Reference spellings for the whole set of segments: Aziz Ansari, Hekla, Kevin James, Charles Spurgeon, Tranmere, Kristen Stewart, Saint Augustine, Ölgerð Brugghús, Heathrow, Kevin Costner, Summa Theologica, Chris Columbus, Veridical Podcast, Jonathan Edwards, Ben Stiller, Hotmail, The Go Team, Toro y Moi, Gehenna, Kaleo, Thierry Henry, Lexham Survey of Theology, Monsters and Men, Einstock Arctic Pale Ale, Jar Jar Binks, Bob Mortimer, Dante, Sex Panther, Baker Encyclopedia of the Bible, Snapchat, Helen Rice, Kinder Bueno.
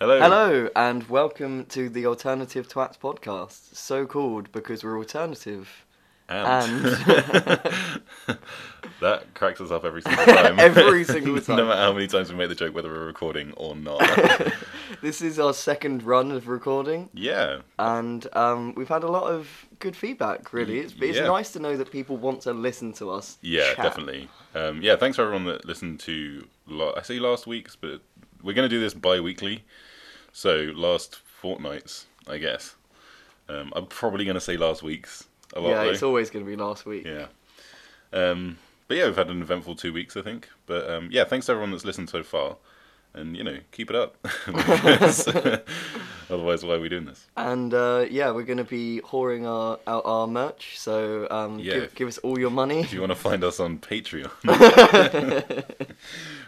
Hello. Hello, and welcome to the Alternative Twats podcast, so called because we're alternative. And. That cracks us up every single time. Every single time. No matter how many times we make the joke, whether we're recording or not. This is our second run of recording. Yeah. And we've had a lot of good feedback, really. It's nice to know that people want to listen to us. Yeah, chat. Definitely. Thanks for everyone that listened to, I say last week's, but we're going to do this bi-weekly. So last fortnight's, I guess. I'm probably going to say last week's a lot. Yeah, though. It's always going to be last week. Yeah. We've had an eventful 2 weeks, I think. But thanks to everyone that's listened so far. And, keep it up. Otherwise, why are we doing this? And, we're going to be whoring out our merch. So give us all your money. If you want to find us on Patreon.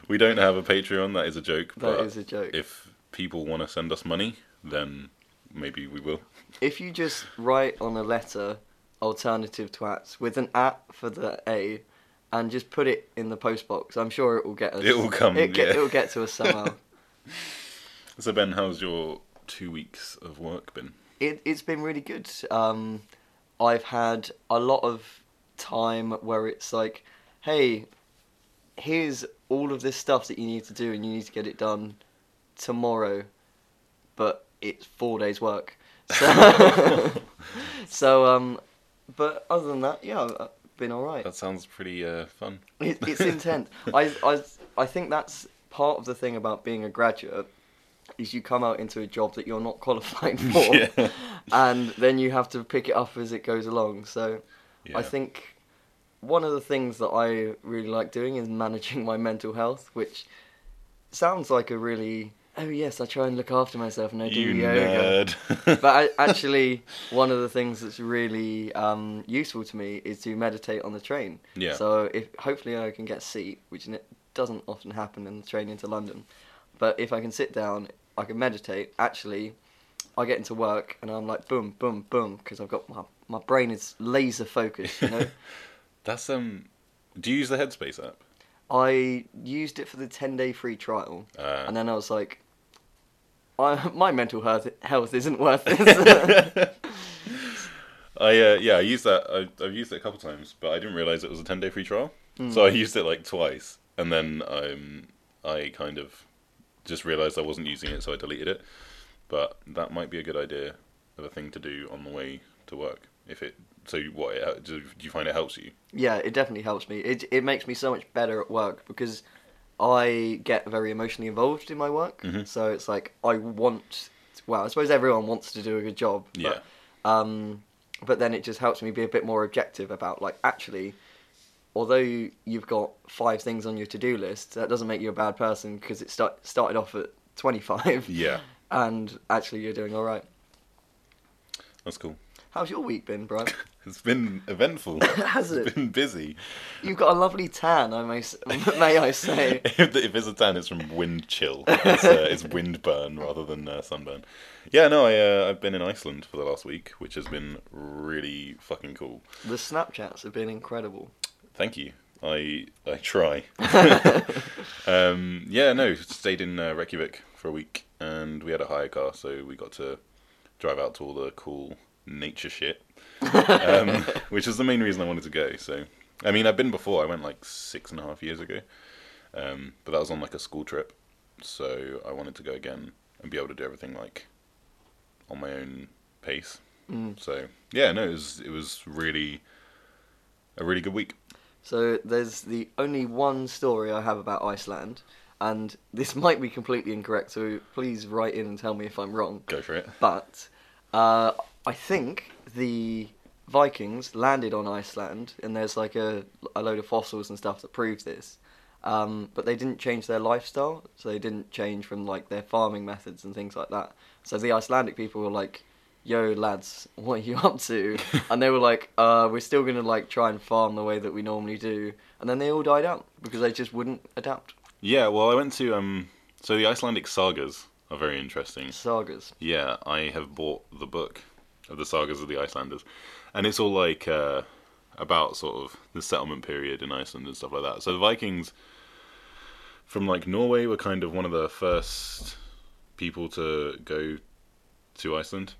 We don't have a Patreon. That is a joke. That is a joke. If people want to send us money, then maybe we will. If you just write on a letter, Alternative Twats, with an at for the A, and just put it in the post box. I'm sure it will get us. It will come. It will get to us somehow. So Ben, how's your 2 weeks of work been? It's been really good. I've had a lot of time where it's like, hey, here's all of this stuff that you need to do and you need to get it done tomorrow, but it's 4 days' work. But other than that, been all right. That sounds pretty fun. It's intense. I think that's part of the thing about being a graduate is you come out into a job that you're not qualified for, and then you have to pick it up as it goes along. So I think one of the things that I really like doing is managing my mental health, which sounds like a really I try and look after myself and I do yoga. Nerd. But actually, one of the things that's really useful to me is to meditate on the train. Yeah. So hopefully I can get a seat, which doesn't often happen in the train into London. But if I can sit down, I can meditate. Actually, I get into work and I'm like, boom, boom, boom, because I've got my brain is laser focused, That's do you use the Headspace app? I used it for the 10-day free trial, and then I was like, my mental health isn't worth this. I used that. I've used it a couple times, but I didn't realise it was a 10-day free trial, so I used it like twice, and then I kind of just realised I wasn't using it, so I deleted it. But that might be a good idea of a thing to do on the way to work, if it. So what, do you find it helps you? Yeah, it definitely helps me. It makes me so much better at work because I get very emotionally involved in my work. Mm-hmm. So it's like I suppose everyone wants to do a good job. Yeah. But then it just helps me be a bit more objective about like actually, although you've got 5 things on your to-do list, that doesn't make you a bad person because it started off at 25. Yeah. And actually you're doing all right. That's cool. How's your week been, Brian? It's been eventful. Has it? It's been busy. You've got a lovely tan, may I say. If it's a tan, it's from wind chill. It's windburn rather than sunburn. Yeah, no, I've been in Iceland for the last week, which has been really fucking cool. The Snapchats have been incredible. Thank you. I try. Stayed in Reykjavik for a week, and we had a hire car, so we got to drive out to all the cool nature shit, which is the main reason I wanted to go. So, I mean, I've been before. I went like 6.5 years ago, but that was on like a school trip. So I wanted to go again and be able to do everything like on my own pace. Mm. So it was really a really good week. So there's the only one story I have about Iceland, and this might be completely incorrect. So please write in and tell me if I'm wrong. Go for it. But I think the Vikings landed on Iceland, and there's like a load of fossils and stuff that prove this. But they didn't change their lifestyle, so they didn't change from like their farming methods and things like that. So the Icelandic people were like, "Yo, lads, what are you up to?" And they were like, "We're still gonna like try and farm the way that we normally do." And then they all died out because they just wouldn't adapt. Yeah, well, I went to so the Icelandic sagas are very interesting. Sagas. Yeah, I have bought the book of the sagas of the Icelanders, and it's all like about sort of the settlement period in Iceland and stuff like that. So the Vikings from like Norway were kind of one of the first people to go to Iceland.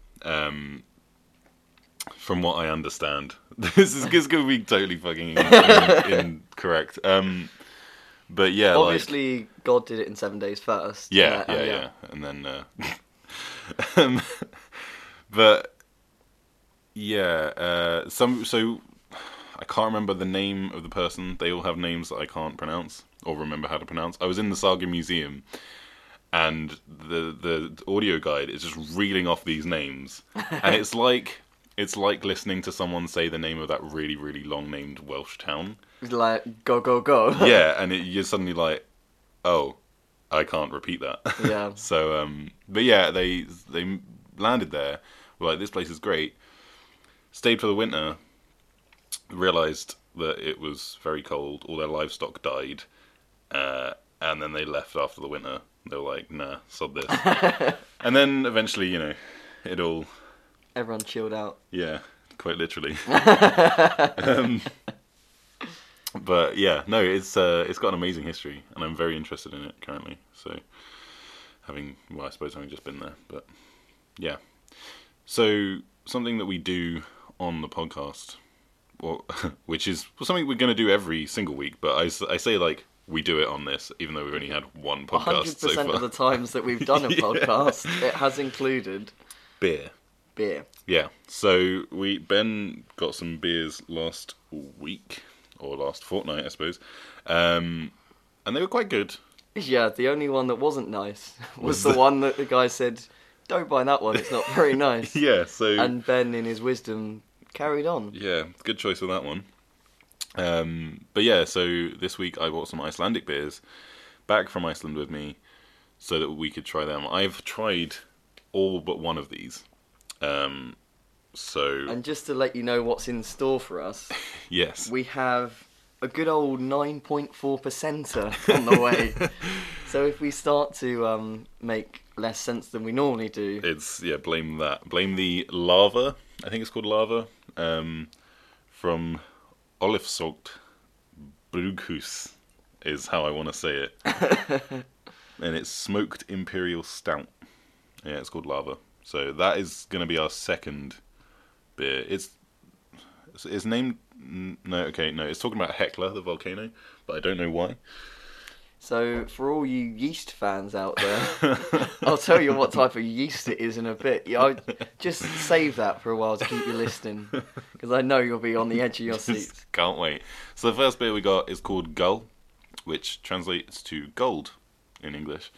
From what I understand, this is going to be totally fucking incorrect. But yeah, obviously God did it in 7 days first. And then, but yeah, so I can't remember the name of the person. They all have names that I can't pronounce or remember how to pronounce. I was in the Saga Museum, and the audio guide is just reeling off these names, and it's like listening to someone say the name of that really, really long-named Welsh town. It's like, go, go, go. Yeah, and you're suddenly like, oh, I can't repeat that. Yeah. So, but yeah, they landed there. We're like, this place is great. Stayed for the winter. Realised that it was very cold. All their livestock died. And then they left after the winter. They were like, nah, sod this. And then eventually, it all... Everyone chilled out. Yeah, quite literally. But yeah, no, it's got an amazing history, and I'm very interested in it currently. So, I suppose having just been there, but yeah. So something that we do on the podcast, which is something we're going to do every single week, but I say like we do it on this, even though we've only had one podcast so far. 100% of the times that we've done a podcast, it has included beer. Beer. Yeah. So Ben got some beers last week or last fortnight, I suppose, and they were quite good. Yeah. The only one that wasn't nice was the one that the guy said, "Don't buy that one. It's not very nice." Yeah. So and Ben, in his wisdom, carried on. Yeah. Good choice with that one. But yeah. So this week I bought some Icelandic beers back from Iceland with me, so that we could try them. I've tried all but one of these. And just to let you know what's in store for us, yes, we have a good old 9.4% on the way. So if we start to make less sense than we normally do, it's blame that. Blame the lava. I think it's called lava. From Ölgerð Brugghús is how I want to say it, and it's smoked imperial stout. Yeah, it's called lava. So that is going to be our second beer. It's named... No, it's talking about Hekla, the volcano, but I don't know why. So for all you yeast fans out there, I'll tell you what type of yeast it is in a bit. I'll just save that for a while to keep you listening, because I know you'll be on the edge of your seat. Can't wait. So the first beer we got is called Gull, which translates to gold in English.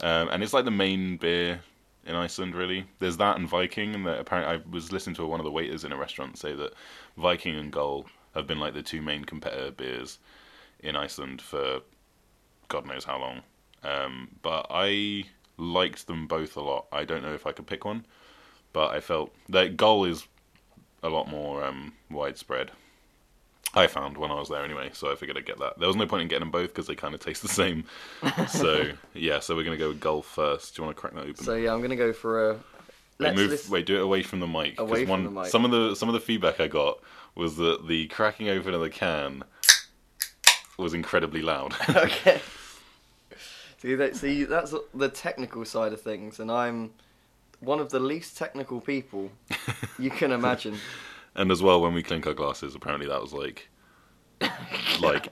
And it's like the main beer... in Iceland, really. There's that and Viking, and apparently I was listening to one of the waiters in a restaurant say that Viking and Gull have been like the two main competitor beers in Iceland for God knows how long. But I liked them both a lot. I don't know if I could pick one, but I felt that Gull is a lot more widespread. I found when I was there anyway, so I figured I'd get that. There was no point in getting them both because they kind of taste the same. So, yeah, so we're going to go with Gull first. Do you want to crack that open? So, yeah, I'm going to go for a... do it away from the mic. Away from the mic. Some of the feedback I got was that the cracking open of the can was incredibly loud. Okay. See, that's the technical side of things, and I'm one of the least technical people you can imagine. And as well, when we clink our glasses, apparently that was like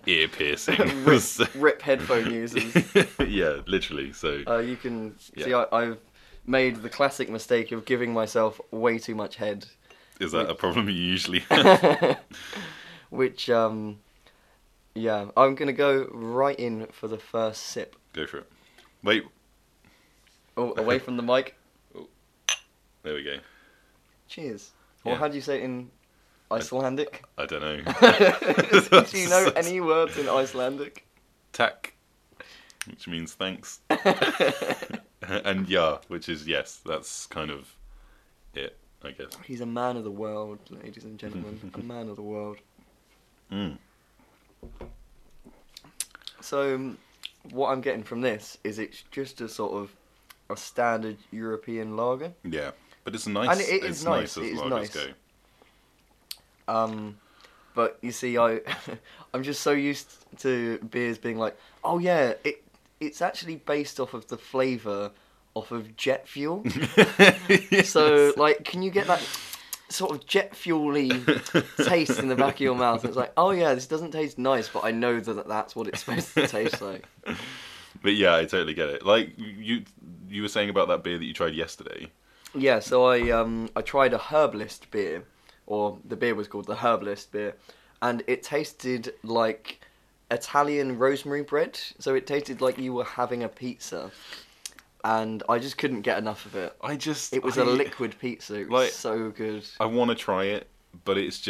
ear piercing. rip headphone users. Yeah, literally. So you can see, I've made the classic mistake of giving myself way too much head. Is that a problem you usually have? Which, I'm gonna go right in for the first sip. Go for it. Wait. Oh, away from the mic. Oh, there we go. Cheers. Yeah. Or how do you say it in Icelandic? I don't know. Do you know any words in Icelandic? Tak, which means thanks. And ja, which is yes. That's kind of it, I guess. He's a man of the world, ladies and gentlemen. A man of the world. Mm. So what I'm getting from this is it's just a sort of a standard European lager. Yeah. But it's nice. And it is nice. It is nice. But you see, I'm just so used to beers being like, oh yeah, it's actually based off of the flavour off of jet fuel. Yes. So, like, can you get that sort of jet fuel-y taste in the back of your mouth? And it's like, oh yeah, this doesn't taste nice, but I know that that's what it's supposed to taste like. But yeah, I totally get it. Like, you were saying about that beer that you tried yesterday. Yeah, so I tried a Herbalist beer, or the beer was called the Herbalist beer, and it tasted like Italian rosemary bread. So it tasted like you were having a pizza, and I just couldn't get enough of it. It was a liquid pizza. It was like, so good. I want to try it, but it's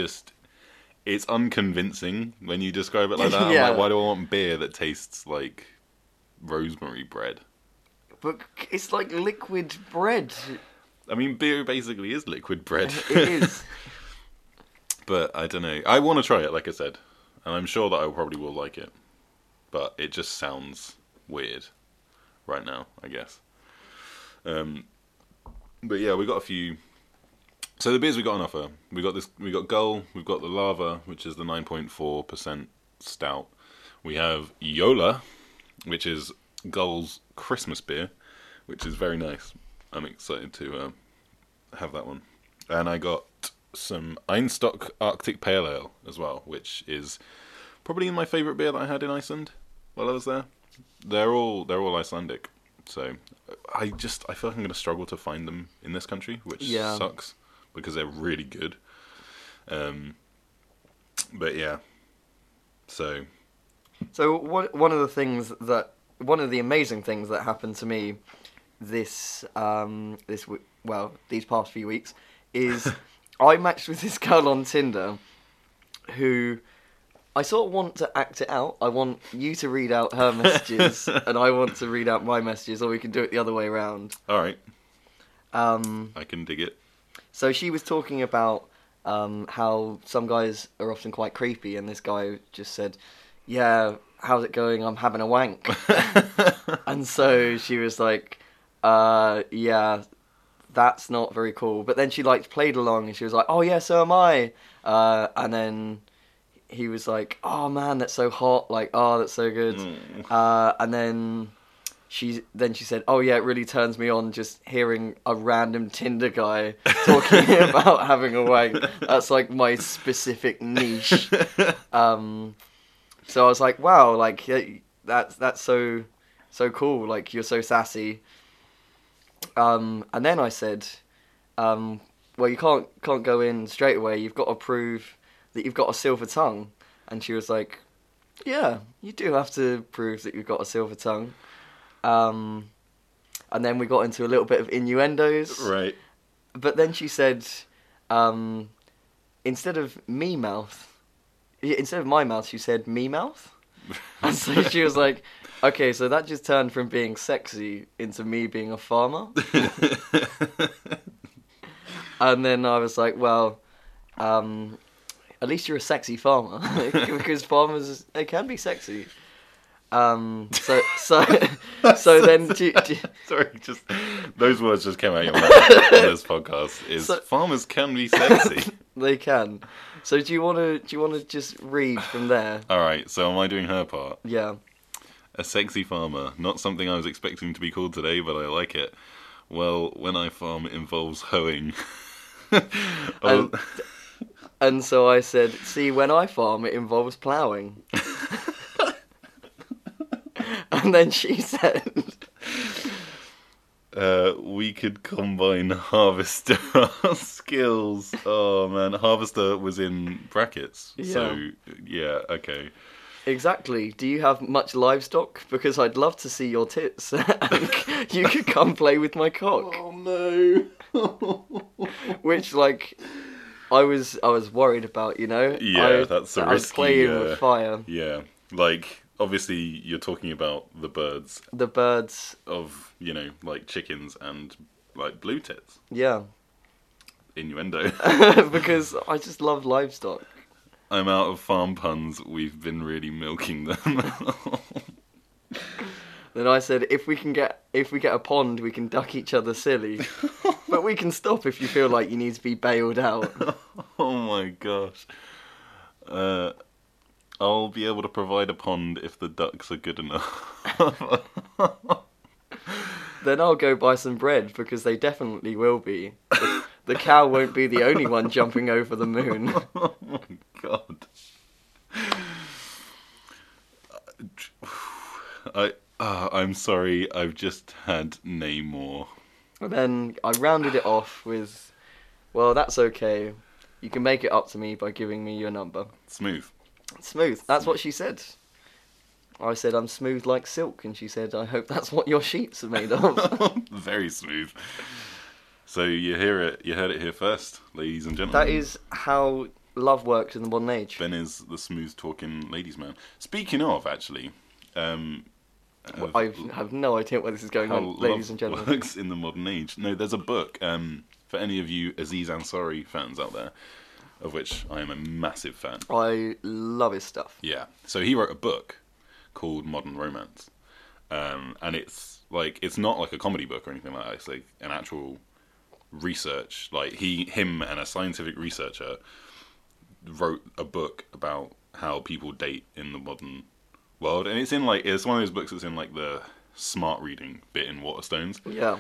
unconvincing when you describe it like that. Yeah. I'm like, why do I want beer that tastes like rosemary bread? But it's like liquid bread. I mean, beer basically is liquid bread. It is. But I don't know. I want to try it, like I said. And I'm sure that I probably will like it. But it just sounds weird right now, I guess. But yeah, we got a few. So the beers we got on offer. We got Gull, we've got the Lava, which is the 9.4% stout. We have Yola, which is Gull's Christmas beer, which is very nice. I'm excited to have that one. And I got some Einstock Arctic Pale Ale as well, which is probably my favourite beer that I had in Iceland while I was there. They're all Icelandic, so I feel like I'm going to struggle to find them in this country, which sucks, because they're really good. But yeah, so one of the amazing things that happened to me these past few weeks is I matched with this girl on Tinder who I sort of want to act it out. I want you to read out her messages and I want to read out my messages, or we can do it the other way around. All right. I can dig it. So she was talking about how some guys are often quite creepy, and this guy just said, yeah, how's it going? I'm having a wank. And so she was like, yeah, that's not very cool. But then she played along, and she was like, oh yeah, so am I. And then he was like, oh man, that's so hot. Like, oh, that's so good. And then she said, oh yeah, it really turns me on just hearing a random Tinder guy talking about having a wank. That's like my specific niche. So I was like, wow, like that's so cool. Like, you're so sassy. And then I said, well, you can't go in straight away. You've got to prove that you've got a silver tongue. And she was like, yeah, you do have to prove that you've got a silver tongue. And then we got into a little bit of innuendos. Right. But then she said, instead of my mouth, she said me mouth. And so she was like, okay, so that just turned from being sexy into me being a farmer. And then I was like, well, at least you're a sexy farmer. Because farmers, they can be sexy. Sorry, just those words just came out of your mouth on this podcast. Farmers can be sexy. They can. So do you want to just read from there? All right. So am I doing her part? Yeah. A sexy farmer. Not something I was expecting to be called today, but I like it. Well, when I farm, it involves hoeing. And so I said, see, when I farm, it involves ploughing. And then she said, we could combine harvester our skills. Oh, man. Harvester was in brackets. Yeah. So, yeah, okay. Exactly. Do you have much livestock? Because I'd love to see your tits. You could come play with my cock. Oh, no. Which, I was worried about, you know? Yeah, that's a risky... I was playing with fire. Yeah, obviously, you're talking about the birds. The birds. Of, chickens and, blue tits. Yeah. Innuendo. Because I just love livestock. I'm out of farm puns. We've been really milking them. Then I said, if we get a pond, we can duck each other silly. But we can stop if you feel like you need to be bailed out. Oh, my gosh. I'll be able to provide a pond if the ducks are good enough. Then I'll go buy some bread, because they definitely will be. The cow won't be the only one jumping over the moon. Oh my god. I'm sorry, I've just had Namor. Then I rounded it off with, well, that's okay. You can make it up to me by giving me your number. Smooth. That's what she said. I said, I'm smooth like silk. And she said, I hope that's what your sheets are made of. Very smooth. So you heard it here first, ladies and gentlemen. That is how love works in the modern age. Ben is the smooth-talking ladies' man. Speaking of, actually... I have no idea where this is going on, ladies and gentlemen. Works in the modern age. No, there's a book for any of you Aziz Ansari fans out there, of which I am a massive fan. I love his stuff. Yeah. So he wrote a book called Modern Romance, and it's not like a comedy book or anything like that. It's like an actual research. Like him, and a scientific researcher wrote a book about how people date in the modern world, and it's one of those books that's in like the smart reading bit in Waterstones. Yeah,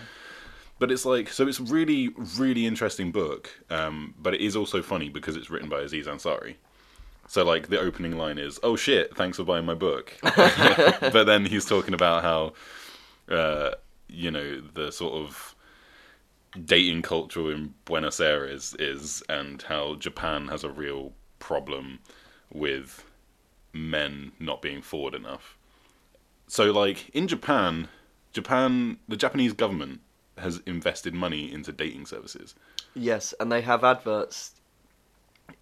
but it's like, so it's really, really interesting book, but it is also funny because it's written by Aziz Ansari. So like the opening line is, "Oh shit, thanks for buying my book," but then he's talking about how the sort of dating culture in Buenos Aires is, and how Japan has a real problem with men not being forward enough. So like in Japan, the Japanese government has invested money into dating services. Yes, and they have adverts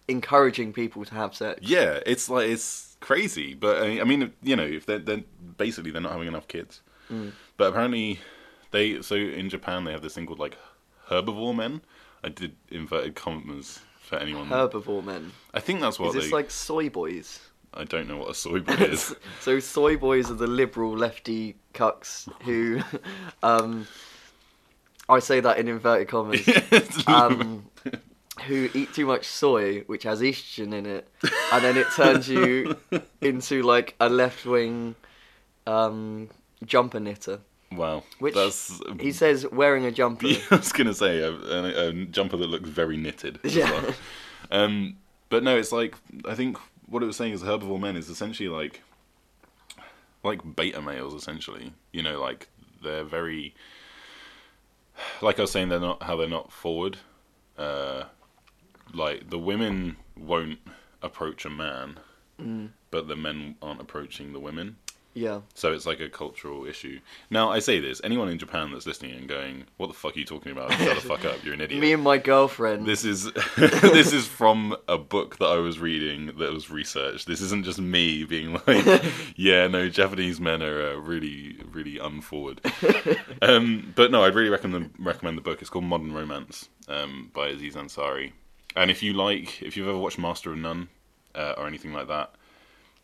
encouraging people to have sex. Yeah, it's crazy, but I mean, if they're basically they're not having enough kids. Mm. But apparently in Japan they have this thing called like herbivore men. I did inverted commas for anyone. Herbivore men. I think that's what is this like soy boys? I don't know what a soy boy is. So soy boys are the liberal lefty cucks who... I say that in inverted commas. Who eat too much soy, which has estrogen in it, and then it turns you into like a left-wing jumper knitter. Wow. Which he says wearing a jumper. I was going to say, a jumper that looks very knitted. Yeah. Well. But no, it's like, I think... what it was saying is herbivore men is essentially like beta males, essentially. Like they're very, like I was saying, they're not forward. Like the women won't approach a man, but the men aren't approaching the women. Yeah. So it's like a cultural issue. Now I say this, anyone in Japan that's listening and going, "What the fuck are you talking about? Shut the fuck up! You're an idiot." Me and my girlfriend. This is from a book that I was reading that was researched. This isn't just me being like, "Yeah, no, Japanese men are really, really unforward." But no, I'd really recommend the book. It's called Modern Romance by Aziz Ansari. And if you've ever watched Master of None or anything like that,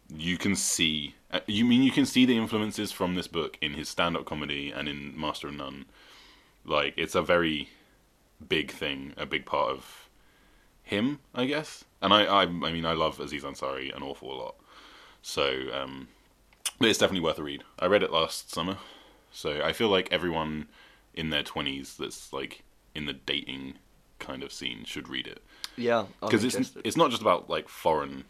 you can see. You can see the influences from this book in his stand-up comedy and in Master of None. Like, it's a very big thing, a big part of him, I guess. And I mean, I love Aziz Ansari an awful lot. So, it's definitely worth a read. I read it last summer, so I feel like everyone in their 20s that's, like, in the dating kind of scene should read it. Yeah, because it's not just about, like, foreign...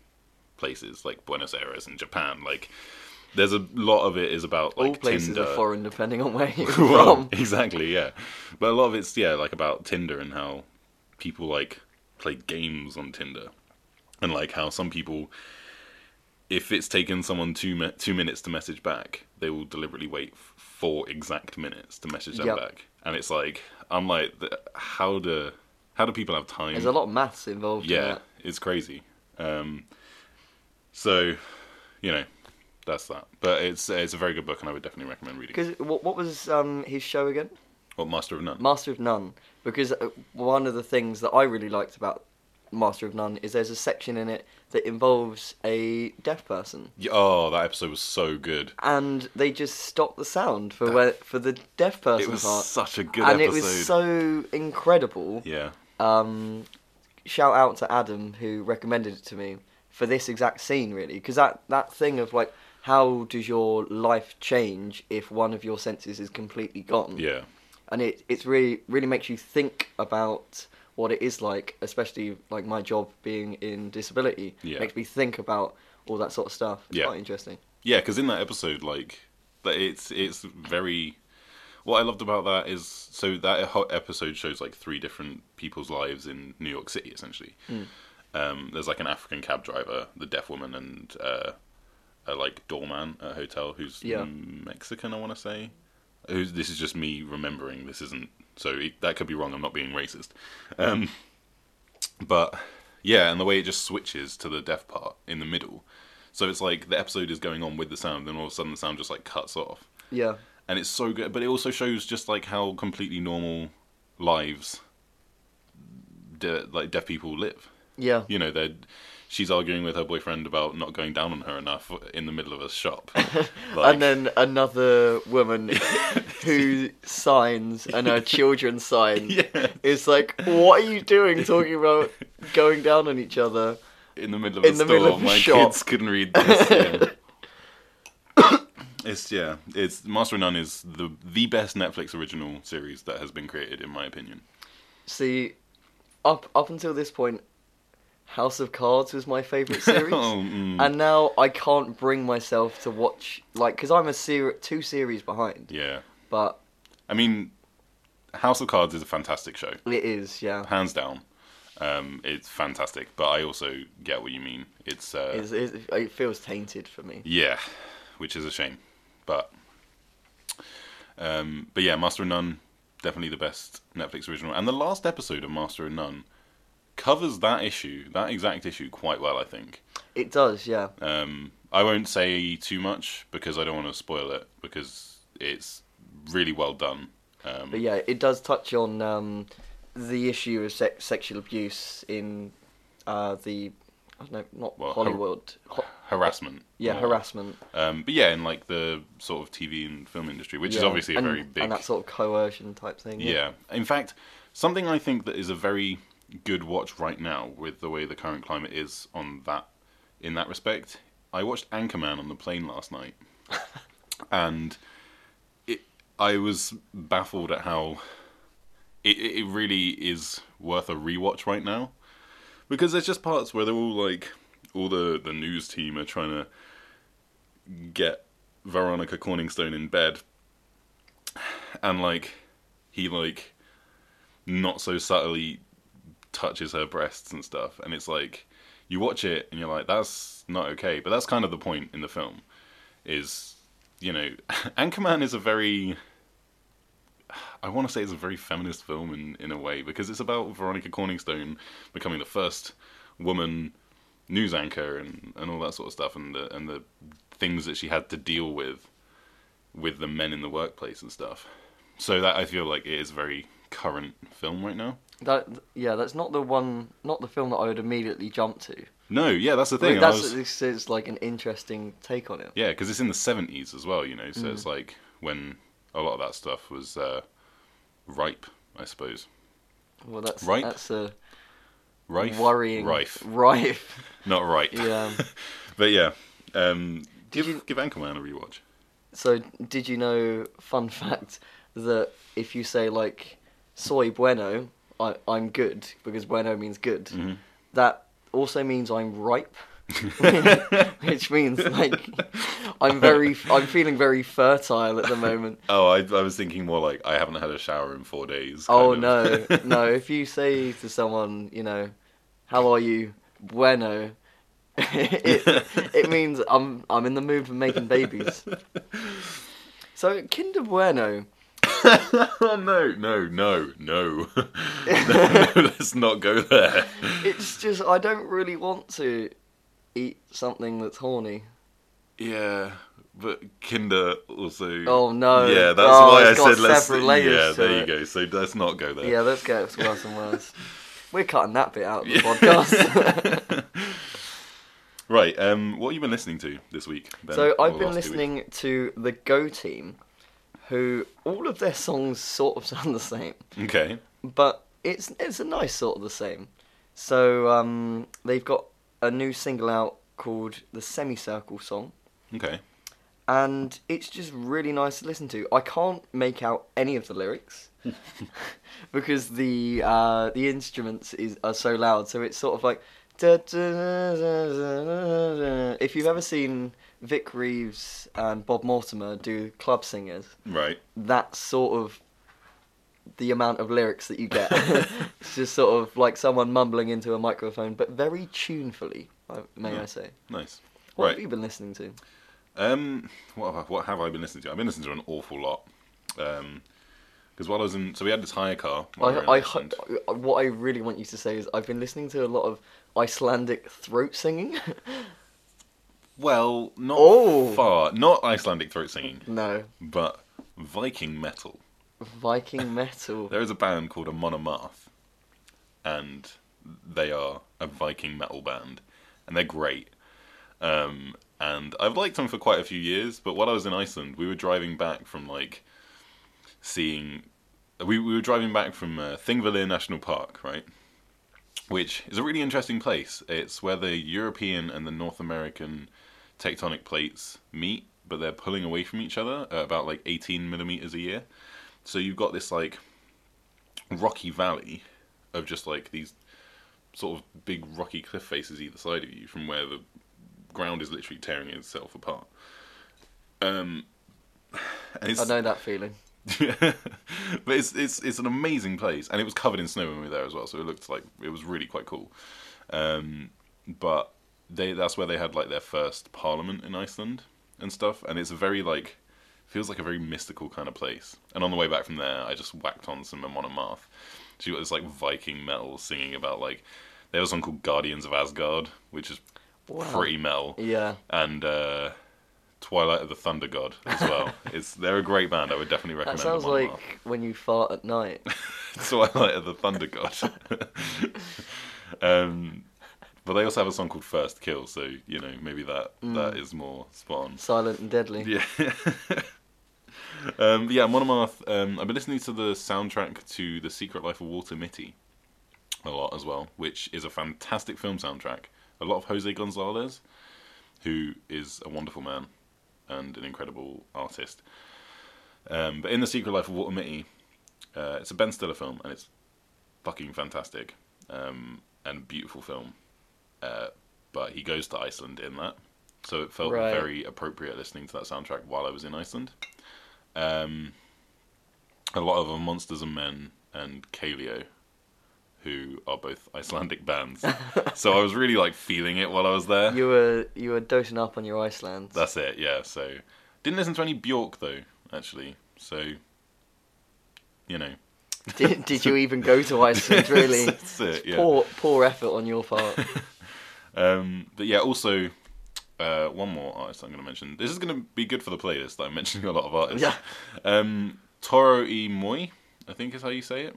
places like Buenos Aires and Japan. Like, there's a lot of it is about like all places Tinder. Are foreign depending on where you're from. Exactly, yeah. But a lot of it's like about Tinder and how people like play games on Tinder, and like how some people, if it's taken someone 2 minutes to message back, they will deliberately wait 4 exact minutes to message them back. And it's like, I'm like, how do people have time? There's a lot of maths involved. Yeah, in that. It's crazy. So, that's that. But it's a very good book, and I would definitely recommend reading it. Because what was his show again? What, Master of None? Master of None. Because one of the things that I really liked about Master of None is there's a section in it that involves a deaf person. Oh, that episode was so good. And they just stopped the sound for the deaf person part. It was such a good episode. And it was so incredible. Yeah. Shout out to Adam, who recommended it to me. For this exact scene, really, because that thing of like how does your life change if one of your senses is completely gone? Yeah. And it's really, really makes you think about what it is like, especially like my job being in disability. Yeah. It makes me think about all that sort of stuff. It's quite interesting. Yeah, because in that episode, like, it's very... What I loved about that is, so that episode shows like three different people's lives in New York City, essentially. Mm. There's like an African cab driver, the deaf woman, and a like doorman at a hotel who's Mexican, I want to say. This is just me remembering. This isn't... that could be wrong. I'm not being racist. But, yeah, and the way it just switches to the deaf part in the middle. So it's like the episode is going on with the sound, then all of a sudden the sound just like cuts off. Yeah. And it's so good. But it also shows just like how completely normal lives like deaf people live. Yeah. You know, she's arguing with her boyfriend about not going down on her enough in the middle of a shop. Like... And then another woman who signs and her children sign is like, what are you doing talking about going down on each other? In the middle of a store, my kids couldn't read this. Yeah. It's Master of None is the best Netflix original series that has been created, in my opinion. See, up until this point, House of Cards was my favourite series, and now I can't bring myself to watch, like, because I'm two series behind. Yeah. But... I mean, House of Cards is a fantastic show. It is, yeah. Hands down. It's fantastic, but I also get what you mean. It feels tainted for me. Yeah, which is a shame. But yeah, Master of None, definitely the best Netflix original. And the last episode of Master of None covers that exact issue quite well, I think. It does, yeah. I won't say too much because I don't want to spoil it, because it's really well done. But yeah, it does touch on... the issue of sexual abuse in Hollywood. Harassment. Yeah, more. Harassment. But yeah, in like the sort of TV and film industry, which is obviously a very big... And that sort of coercion type thing. Yeah. In fact, something I think that is a very good watch right now with the way the current climate is in that respect, I watched Anchorman on the plane last night. And I was baffled at how... It really is worth a rewatch right now, because there's just parts where they're all like, all the news team are trying to get Veronica Corningstone in bed, and like he like not so subtly touches her breasts and stuff, and it's like you watch it and you're like, that's not okay, but that's kind of the point in the film. Is, you know, Anchorman is it's a very feminist film in a way, because it's about Veronica Corningstone becoming the first woman news anchor and all that sort of stuff, and the things that she had to deal with the men in the workplace and stuff. So that, I feel like, it is a very current film right now. That's not the film that I would immediately jump to. No, yeah, that's the thing. It's like an interesting take on it. Yeah, because it's in the 70s as well, you know, so it's like when... A lot of that stuff was ripe, I suppose. Well, that's ripe. That's a rife? Worrying. Rife. Not right. Yeah. But yeah, give Anchorman a rewatch. So, did you know? Fun fact that if you say like "soy bueno," I'm good, because bueno means good. Mm-hmm. That also means I'm ripe. Which means like I'm feeling very fertile at the moment. Oh, I was thinking more like I haven't had a shower in 4 days. Oh no. If you say to someone, you know, how are you? Bueno. it means I'm in the mood for making babies. So Kinder Bueno. Oh no. Let's not go there. It's just I don't really want to eat something that's horny. Yeah, but Kinder also... Oh, no. Yeah, that's why I said let's... Yeah, there you go. So let's not go there. Yeah, let's go. It's worse and worse. We're cutting that bit out of the podcast. Right, what have you been listening to this week, Ben? So I've been listening to The Go Team, who all of their songs sort of sound the same. Okay. But it's a nice sort of the same. So they've got a new single out called The Semicircle Song. Okay. and it's just really nice to listen to. I can't make out any of the lyrics because the instruments are so loud, so it's sort of like... If you've ever seen Vic Reeves and Bob Mortimer do Club Singers, right, that's sort of the amount of lyrics that you get. It's just sort of like someone mumbling into a microphone, but very tunefully, may I say. Nice. What have you been listening to? What have I been listening to? I've been listening to an awful lot. Because while I was in... So we had this hire car. What I really want you to say is I've been listening to a lot of Icelandic throat singing. Well, not far. Not Icelandic throat singing. No. But Viking metal. Viking metal. There is a band called Amon Amarth. And they are a Viking metal band. And they're great. And I've liked them for quite a few years. But while I was in Iceland, we were driving back from we were driving back from Þingvellir National Park, right? Which is a really interesting place. It's where the European and the North American tectonic plates meet, but they're pulling away from each other at about 18 millimeters a year. So you've got this rocky valley of just these sort of big rocky cliff faces either side of you, from where the ground is literally tearing itself apart. I know that feeling. But it's an amazing place, and it was covered in snow when we were there as well, so it looked it was really quite cool. But that's where they had their first parliament in Iceland and stuff, and it's a very feels like a very mystical kind of place. And on the way back from there, I just whacked on some Amon Amarth. So you got this Viking metal singing about they have a song called Guardians of Asgard, which is pretty metal. Yeah, and Twilight of the Thunder God as well. They're a great band. I would definitely recommend them. That sounds when you fart at night. Twilight of the Thunder God. But they also have a song called First Kill, so maybe that is more spot on. Silent and deadly. Yeah. Monomath. I've been listening to the soundtrack to The Secret Life of Walter Mitty a lot as well, which is a fantastic film soundtrack. A lot of Jose Gonzalez, who is a wonderful man and an incredible artist. But in The Secret Life of Walter Mitty, it's a Ben Stiller film, and it's fucking fantastic, and beautiful film. But he goes to Iceland in that, so it felt very appropriate listening to that soundtrack while I was in Iceland. A lot of Monsters and Men and Kaleo, who are both Icelandic bands. So I was really feeling it while I was there. You were dosing up on your Iceland. That's it, yeah. So didn't listen to any Bjork though, actually. So Did you even go to Iceland really? That's it, yeah. Poor effort on your part. But yeah, also one more artist I'm gonna mention. This is gonna be good for the playlist. I'm mentioning a lot of artists. Yeah. Toro y Moi, I think is how you say it.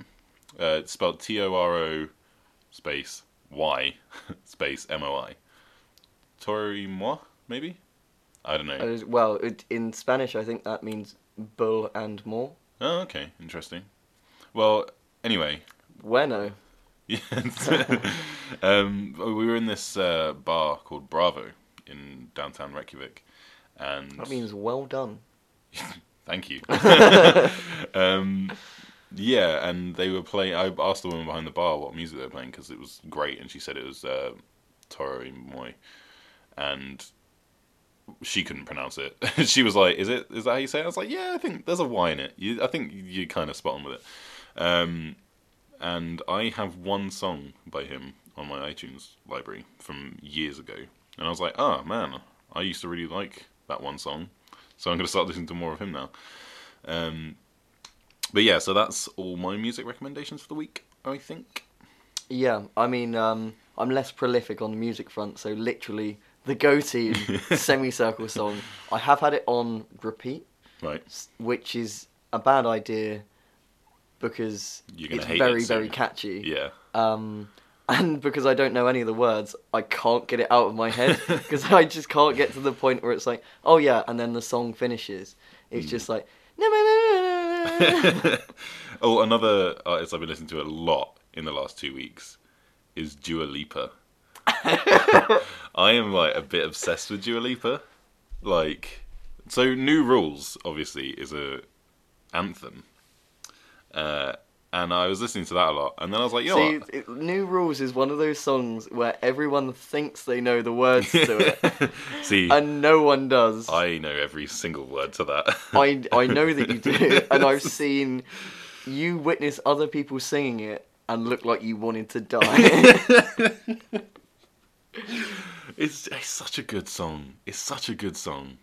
It's spelled Toro space Y space MOI. Toro y Moi, maybe? I don't know. In Spanish, I think that means bull and more. Oh, okay. Interesting. Well, anyway. Bueno. Yes. We were in this bar called Bravo in downtown Reykjavik. And that means well done. Thank you. Yeah, and they were playing... I asked the woman behind the bar what music they were playing, because it was great, and she said it was Toro y Moi, and she couldn't pronounce it. She was like, is that how you say it? I was like, yeah, I think there's a Y in it. I think you're kind of spot on with it. And I have one song by him on my iTunes library from years ago, and I was like, oh, man, I used to really like that one song, so I'm going to start listening to more of him now. But yeah, so that's all my music recommendations for the week, I think. Yeah, I mean, I'm less prolific on the music front, so literally the Go Team semicircle song. I have had it on repeat, right? Which is a bad idea because it's very, very catchy. Yeah. And because I don't know any of the words, I can't get it out of my head because I just can't get to the point where it's like, oh yeah, and then the song finishes. It's just like... Oh, another artist I've been listening to a lot in the last 2 weeks is Dua Lipa. I am a bit obsessed with Dua Lipa. So New Rules, obviously, is a anthem. And I was listening to that a lot, and then I was like, you know what? New Rules is one of those songs where everyone thinks they know the words to it. See, and no one does. I know every single word to that. I know that you do, and I've seen you witness other people singing it and look like you wanted to die. It's such a good song. It's such a good song.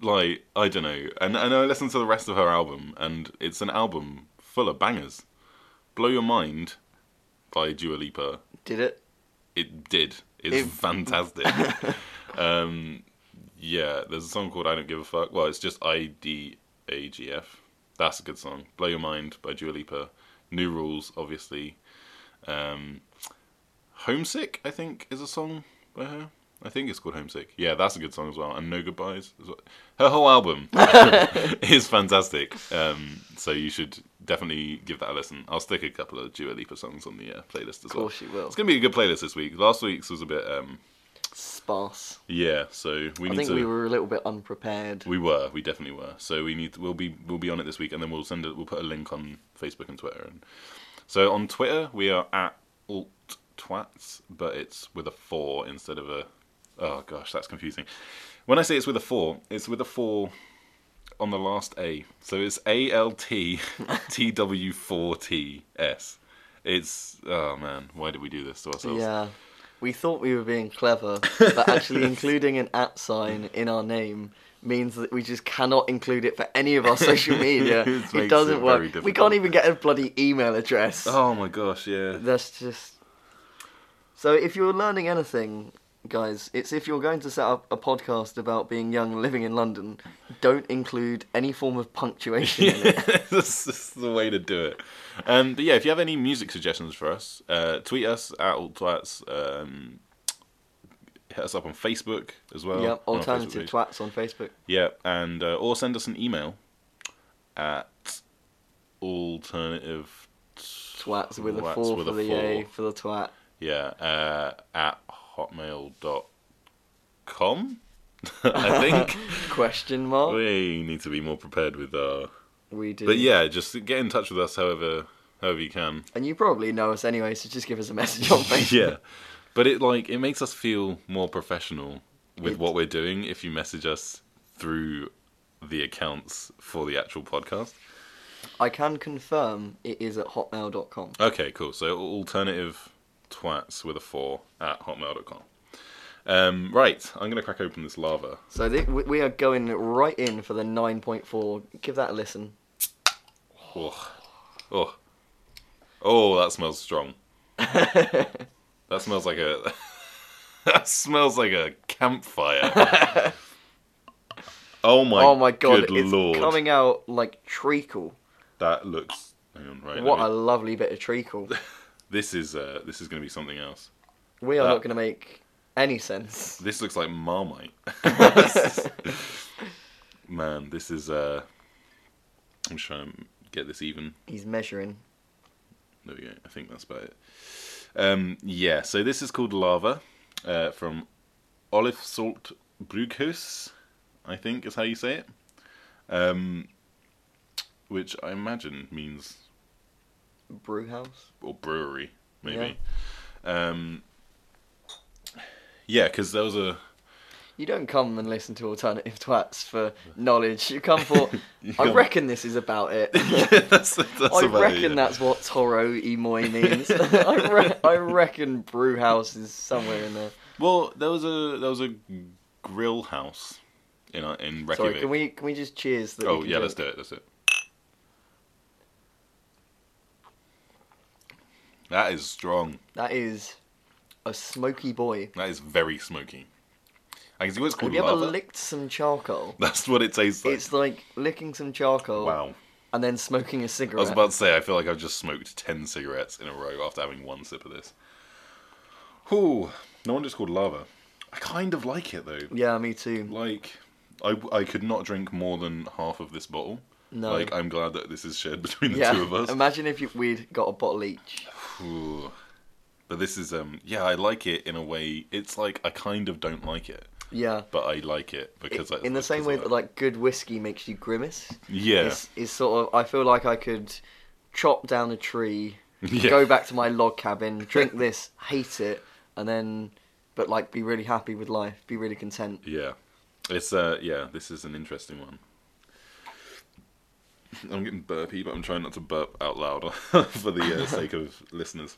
Like, I don't know. And I listened to the rest of her album, and it's an album full of bangers. Blow Your Mind by Dua Lipa. Did it? It did. It's fantastic. Yeah, there's a song called I Don't Give a Fuck. Well, it's just IDAGF. That's a good song. Blow Your Mind by Dua Lipa. New Rules, obviously. Homesick, I think, is a song by her. I think it's called Homesick. Yeah, that's a good song as well. And No Goodbyes. Her whole album is fantastic. So you should definitely give that a listen. I'll stick a couple of Dua Lipa songs on the playlist as well. Of course you will. It's going to be a good playlist this week. Last week's was a bit... sparse. Yeah, so we need to... I think we were a little bit unprepared. We were. We definitely were. So we'll be on it this week, and then we'll put a link on Facebook and Twitter. And so on Twitter, we are at AltTwats, but it's with a 4 instead of a... Oh, gosh, that's confusing. When I say it's with a 4 on the last A. So it's ALTTW4TS. It's... Oh, man, why did we do this to ourselves? Yeah, we thought we were being clever, but actually including an @ sign in our name means that we just cannot include it for any of our social media. It doesn't work. We can't even get a bloody email address. Oh, my gosh, yeah. That's just... So if you're learning anything... Guys, it's if you're going to set up a podcast about being young and living in London, don't include any form of punctuation in it. That's the way to do it. But yeah, if you have any music suggestions for us, tweet us at AltTwats. Hit us up on Facebook as well. Yeah, Alternative Twats on Facebook. Yeah, and or send us an email at Alternative Twats with a 4 for the A for the twat. Yeah, at hotmail.com, I think. ? We need to be more prepared with our... We do. But yeah, just get in touch with us however you can. And you probably know us anyway, so just give us a message on Facebook. Yeah. But it makes us feel more professional with what we're doing if you message us through the accounts for the actual podcast. I can confirm it is at hotmail.com. Okay, cool. So Alternative... Twats with a 4 at hotmail.com. Right, I'm going to crack open this lava. So we are going right in for the 9.4. Give that a listen. Oh, that smells strong. That smells like a... That smells like a campfire. Oh my god, it's coming out like treacle. That looks... Hang on, right. What a lovely bit of treacle. This is going to be something else. We are not going to make any sense. This looks like Marmite. Man, this is... I'm trying to get this even. He's measuring. There we go. I think that's about it. Yeah, so this is called Lava from Ölgerð Brugghús, I think is how you say it. Which I imagine means... brew house or brewery, maybe. Yeah. Yeah, because there was a... You don't come and listen to Alternative Twats for knowledge. You come for... I reckon this is about it. Yeah, that's I about reckon it, yeah. That's what Toro y Moi means. I reckon brew house is somewhere in there. Well, there was a grill house in Reykjavik. Sorry, can we just cheers? That oh yeah, drink? Let's do it. That's it. That is strong. That is a smoky boy. That is very smoky. I can see what's called lava. Have you ever licked some charcoal? That's what it tastes like. It's like licking some charcoal. Wow. And then smoking a cigarette. I was about to say, I feel like I've just smoked 10 cigarettes in a row after having one sip of this. Ooh, no wonder it's called lava. I kind of like it, though. Yeah, me too. Like, I could not drink more than half of this bottle. No. Like, I'm glad that this is shared between the two of us. Imagine if we'd got a bottle each. Ooh. But this is, I like it in a way. It's like, I kind of don't like it. Yeah. But I like it because in the same way that like good whiskey makes you grimace. Yeah. Is sort of I feel like I could chop down a tree, go back to my log cabin, drink this, hate it, and then but like be really happy with life, be really content. Yeah. It's this is an interesting one. I'm getting burpy, but I'm trying not to burp out loud for the sake of listeners.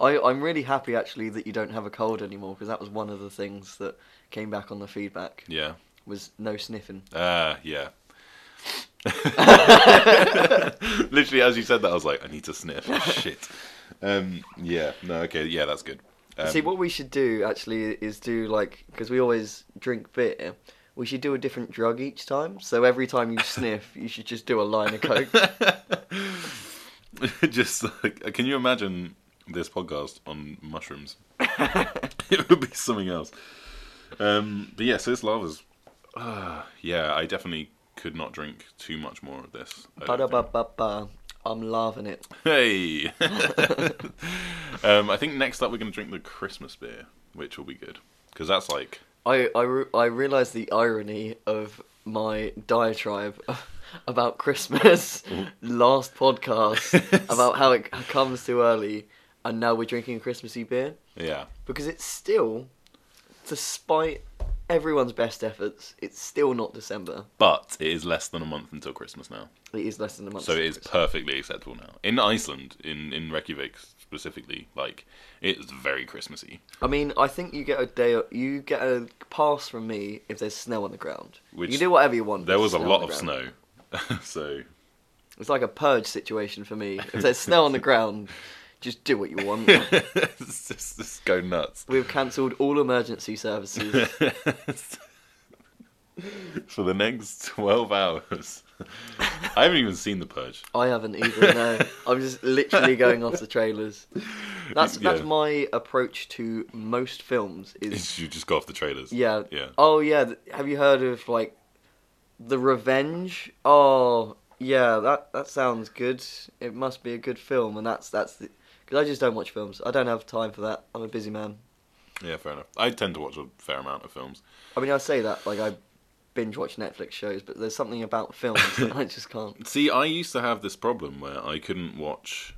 I'm really happy, actually, that you don't have a cold anymore, because that was one of the things that came back on the feedback. Yeah. Was no sniffing. Yeah. Literally, as you said that, I was like, I need to sniff. Shit. Yeah. No, okay. Yeah, that's good. See, what we should do, actually, is do, like, because we always drink beer, we should do a different drug each time. So every time you sniff, you should just do a line of coke. Just like, can you imagine this podcast on mushrooms? It would be something else. But yeah, so this lava's... I definitely could not drink too much more of this. Ba-da-ba-ba-ba. I'm loving it. Hey! I think next up we're going to drink the Christmas beer, which will be good. Because that's like... I realise the irony of my diatribe about Christmas last podcast about how it comes too early and now we're drinking a Christmassy beer. Yeah. Because it's still, despite everyone's best efforts, it's still not December. But it is less than a month until Christmas now. It is less than a month. So it is perfectly acceptable now. In Iceland, in Reykjavik specifically, like, it's very Christmassy. I mean, I think you get a pass from me if there's snow on the ground. Which you can do whatever you want. There was a lot of snow, so it's like a purge situation for me. If there's snow on the ground, just do what you want. just go nuts. We've cancelled all emergency services for the next 12 hours. I haven't even seen The Purge. I haven't either, no. I'm just literally going off the trailers. That's my approach to most films. Is you just go off the trailers. Yeah. Yeah. Oh, yeah. Have you heard of, like, The Revenge? Oh, yeah, that sounds good. It must be a good film. And that's the... Because I just don't watch films. I don't have time for that. I'm a busy man. Yeah, fair enough. I tend to watch a fair amount of films. I mean, I say that, like, I binge watch Netflix shows, but there's something about films that I just can't. See, I used to have this problem where I couldn't watch,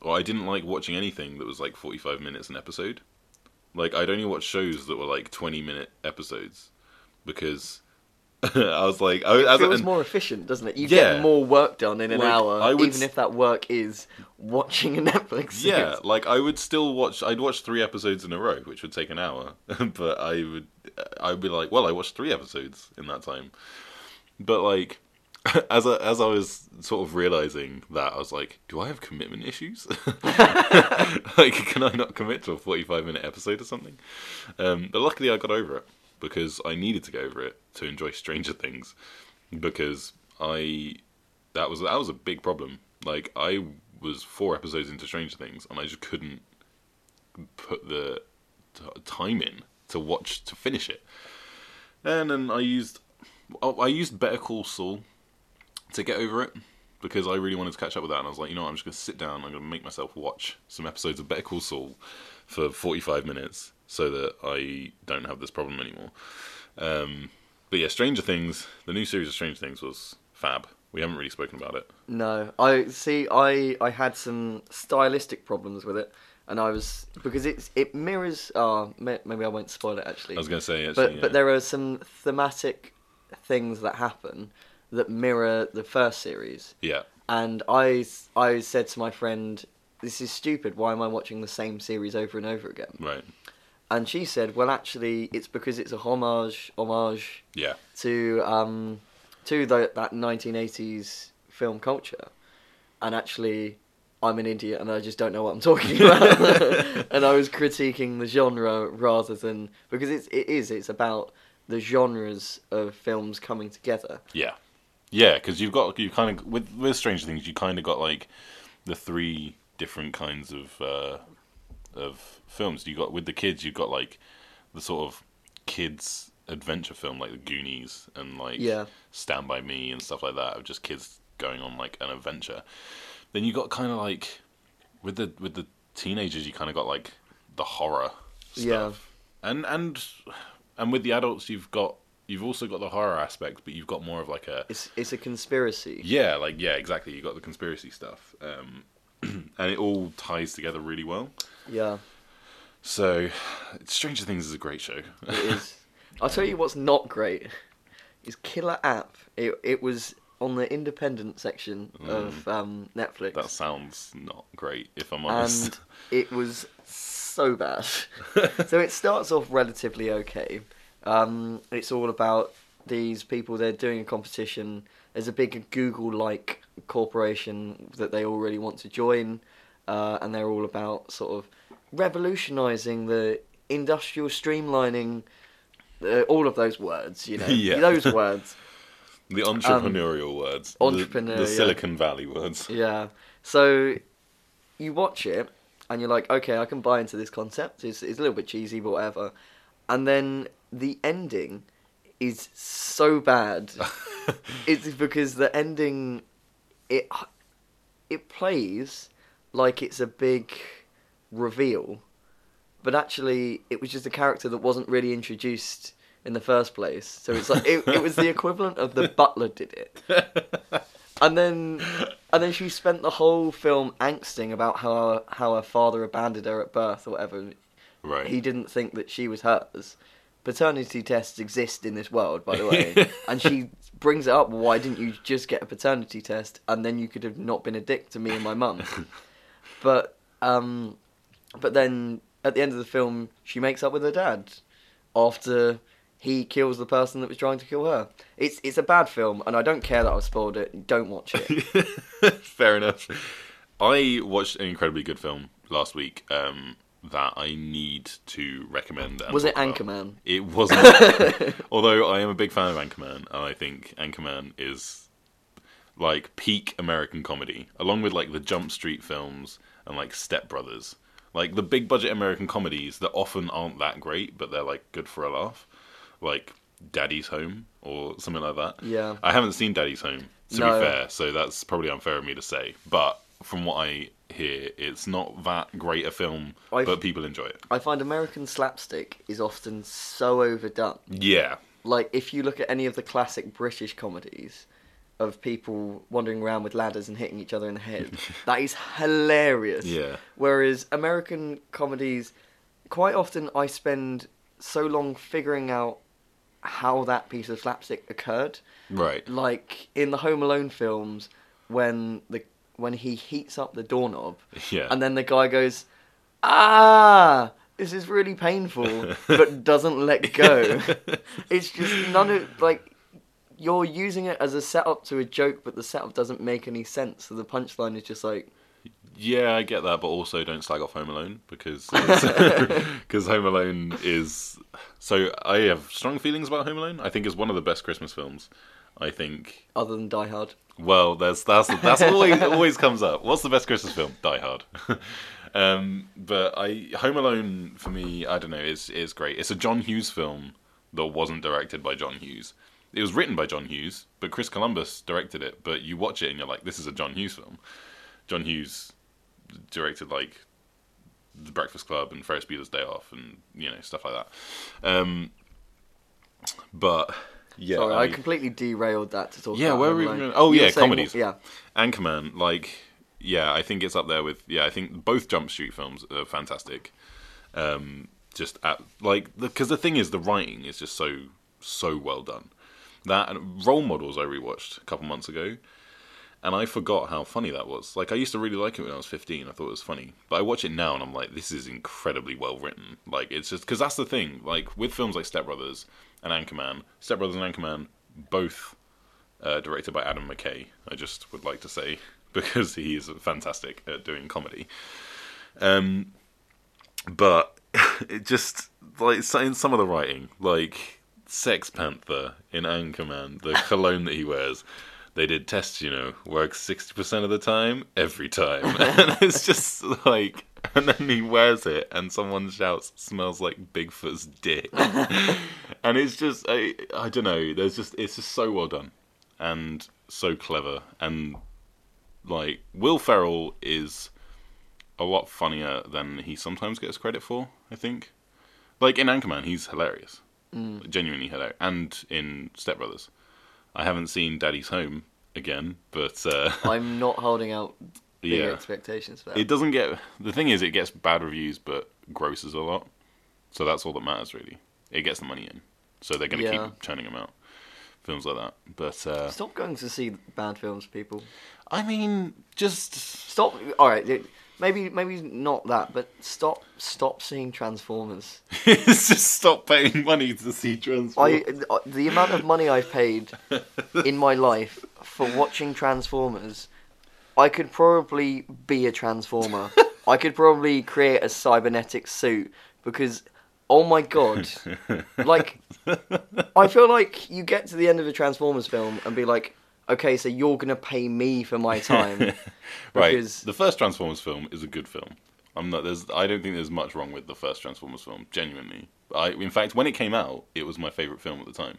or I didn't like watching anything that was like 45 minutes an episode. Like, I'd only watch shows that were like 20-minute episodes because I was like... It feels more efficient, doesn't it? You get more work done in an hour, even if that work is watching a Netflix series. Yeah, like, I would still watch... I'd watch 3 episodes in a row, which would take an hour, but I'd be like, well, I watched 3 episodes in that time. But, like, as I was sort of realising that, I was like, do I have commitment issues? Like, can I not commit to a 45-minute episode or something? But luckily I got over it, because I needed to go over it to enjoy Stranger Things, because that was a big problem. Like, I was 4 episodes into Stranger Things, and I just couldn't put the time in to finish it. And then I used Better Call Saul to get over it, because I really wanted to catch up with that, and I was like, you know what, I'm just going to sit down, I'm going to make myself watch some episodes of Better Call Saul for 45 minutes, so that I don't have this problem anymore. But yeah, Stranger Things, the new series of Stranger Things was fab. We haven't really spoken about it. No, I had some stylistic problems with it, and I was, because it mirrors, maybe I won't spoil it actually. I was going to say, actually, but there are some thematic things that happen that mirror the first series. Yeah. And I said to my friend, this is stupid, why am I watching the same series over and over again? Right. And she said, well, actually, it's because it's a homage to that 1980s film culture. And actually, I'm an idiot and I just don't know what I'm talking about. And I was critiquing the genre rather than... Because it's about the genres of films coming together. Yeah. Yeah, because you kind of... With Stranger Things, you kind of got, like, the 3 different kinds of films. You got, with the kids, you've got like the sort of kids adventure film, like the Goonies and like Stand By Me and stuff like that, of just kids going on like an adventure. Then you got kind of like with the teenagers, you kind of got like the horror stuff, and And with the adults, you've also got the horror aspect, but you've got more of like a... It's a conspiracy. Yeah, like, yeah, exactly. You've got the conspiracy stuff. And it all ties together really well. Yeah. So, Stranger Things is a great show. It is. I'll tell you what's not great is Killer App. It was on the independent section of Netflix. That sounds not great, if I'm honest. And it was so bad. So it starts off relatively okay. It's all about these people. They're doing a competition. There's a big Google-like corporation that they all really want to join. And they're all about sort of revolutionising the industrial streamlining, all of those words, you know. Yeah. Those words. The entrepreneurial words. The Silicon Valley words. Yeah. So you watch it and you're like, okay, I can buy into this concept. It's a little bit cheesy, but whatever. And then the ending is so bad. It's because the ending, it plays like it's a big reveal, but actually it was just a character that wasn't really introduced in the first place. So it's like it was the equivalent of the butler did it. And then she spent the whole film angsting about how her father abandoned her at birth or whatever. Right. He didn't think that she was hers. Paternity tests exist in this world, by the way. And she brings it up, why didn't you just get a paternity test and then you could have not been a dick to me and my mum. But then at the end of the film, she makes up with her dad after he kills the person that was trying to kill her. It's a bad film, and I don't care that I've spoiled it. Don't watch it. Fair enough. I watched an incredibly good film last week that I need to recommend. Was it Anchorman? It wasn't. Although I am a big fan of Anchorman, and I think Anchorman is like peak American comedy, along with like the Jump Street films and like Step Brothers. Like the big budget American comedies that often aren't that great, but they're like good for a laugh. Like Daddy's Home or something like that. Yeah. I haven't seen Daddy's Home, to be fair, so that's probably unfair of me to say. But from what I hear, it's not that great a film, but people enjoy it. I find American slapstick is often so overdone. Yeah. Like if you look at any of the classic British comedies of people wandering around with ladders and hitting each other in the head. That is hilarious. Yeah. Whereas American comedies, quite often I spend so long figuring out how that piece of slapstick occurred. Right. Like in the Home Alone films, when he heats up the doorknob, yeah, and then the guy goes, ah, this is really painful, but doesn't let go. It's just none of, like, you're using it as a setup to a joke, but the setup doesn't make any sense. So the punchline is just like... Yeah, I get that, but also don't slag off Home Alone, because Home Alone is... So I have strong feelings about Home Alone. I think it's one of the best Christmas films, I think. Other than Die Hard. Well, that's always comes up. What's the best Christmas film? Die Hard. But Home Alone, for me, I don't know, is great. It's a John Hughes film that wasn't directed by John Hughes. It was written by John Hughes, but Chris Columbus directed it. But you watch it and you're like, this is a John Hughes film. John Hughes directed, like, The Breakfast Club and Ferris Bueller's Day Off and, you know, stuff like that. But, yeah. Sorry, I completely derailed that to talk about. Yeah, where were we going? Oh, yeah, comedies. Yeah. Anchorman, like, yeah, I think it's up there with... Yeah, I think both Jump Street films are fantastic. Just, at, like... Because the thing is, the writing is just so well done. That and Role Models I rewatched a couple months ago, and I forgot how funny that was. Like, I used to really like it when I was 15. I thought it was funny, but I watch it now and I'm like, this is incredibly well written. Like, it's just because that's the thing. Like with films like Step Brothers and Anchorman, both directed by Adam McKay. I just would like to say, because he is fantastic at doing comedy. But it just, like, in some of the writing, like. Sex Panther in Anchorman, the cologne that he wears. They did tests, you know, works 60% of the time, every time. And it's just like, and then he wears it and someone shouts, smells like Bigfoot's dick. And it's just, I don't know, it's just so well done and so clever. And like, Will Ferrell is a lot funnier than he sometimes gets credit for, I think. Like in Anchorman, he's hilarious. Genuinely hello. And in Step Brothers. I haven't seen Daddy's Home again, but... I'm not holding out big expectations for that. It doesn't get... The thing is, it gets bad reviews, but grosses a lot. So that's all that matters, really. It gets the money in. So they're going to keep churning them out. Films like that. But stop going to see bad films, people. I mean, just... Stop... All right, maybe not that, but stop seeing Transformers. It's just stop paying money to see Transformers. The amount of money I've paid in my life for watching Transformers, I could probably be a Transformer. I could probably create a cybernetic suit because, oh my god, like, I feel like you get to the end of a Transformers film and be like, okay, so you're going to pay me for my time. Right. The first Transformers film is a good film. I don't think there's much wrong with the first Transformers film, genuinely. In fact, when it came out, it was my favourite film at the time.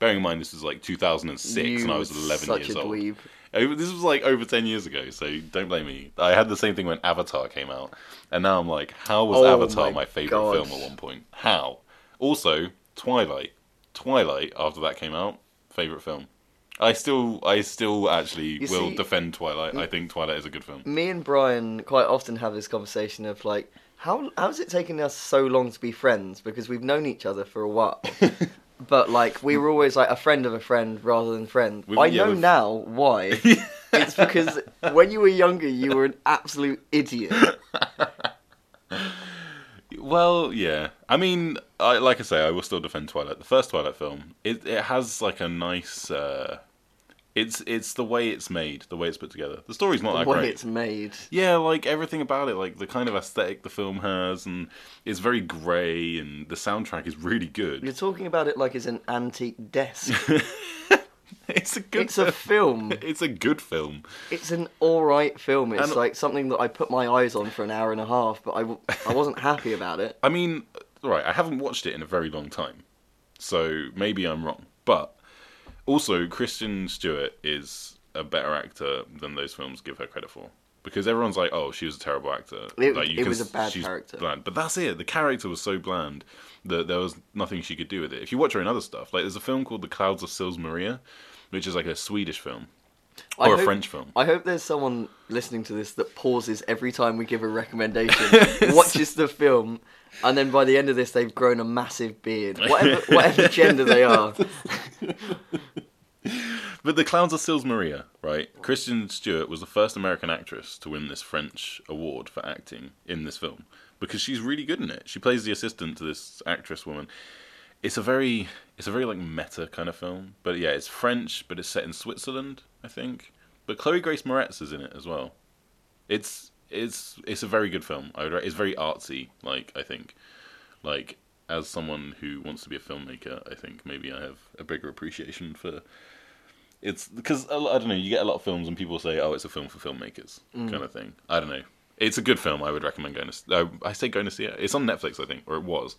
Bearing in mind, this was like 2006 and I was 11 years old. Dweeb. This was like over 10 years ago, so don't blame me. I had the same thing when Avatar came out. And now I'm like, how was Avatar my favourite film at one point? How? Also, Twilight. Twilight, after that came out, favourite film. I still actually will defend Twilight. I think Twilight is a good film. Me and Brian quite often have this conversation of like, how's it taken us so long to be friends? Because we've known each other for a while. But like, we were always like a friend of a friend rather than friend. I know now why. It's because when you were younger, you were an absolute idiot. Well, yeah. I mean, like I say, I will still defend Twilight. The first Twilight film, it has like a nice... it's the way it's made, the way it's put together. The story's not that great. The way it's made. Yeah, like everything about it, like the kind of aesthetic the film has, and it's very grey, and the soundtrack is really good. You're talking about it like it's an antique desk. It's a film. It's a good film. It's an alright film. It's like something that I put my eyes on for an hour and a half, but I wasn't happy about it. I mean, right, I haven't watched it in a very long time, so maybe I'm wrong. But also, Kristen Stewart is a better actor than those films give her credit for. Because everyone's like, oh, she was a terrible actor. It was a bad character. Bland. But that's it. The character was so bland that there was nothing she could do with it. If you watch her in other stuff, like there's a film called The Clouds of Sils Maria, which is like a Swedish film. Or a French film. I hope there's someone listening to this that pauses every time we give a recommendation, watches the film, and then by the end of this they've grown a massive beard. Whatever gender they are. But The Clowns of Sils Maria, right? Kristen Stewart was the first American actress to win this French award for acting in this film. Because she's really good in it. She plays the assistant to this actress woman. It's a very like meta kind of film. But yeah, it's French, but it's set in Switzerland, I think. But Chloe Grace Moretz is in it as well. It's a very good film. It's very artsy, like, I think. Like, as someone who wants to be a filmmaker, I think maybe I have a bigger appreciation for... It's because, I don't know, you get a lot of films and people say, oh, it's a film for filmmakers, kind of thing. I don't know. It's a good film. I would recommend going to... I say going to see it. It's on Netflix, I think, or it was.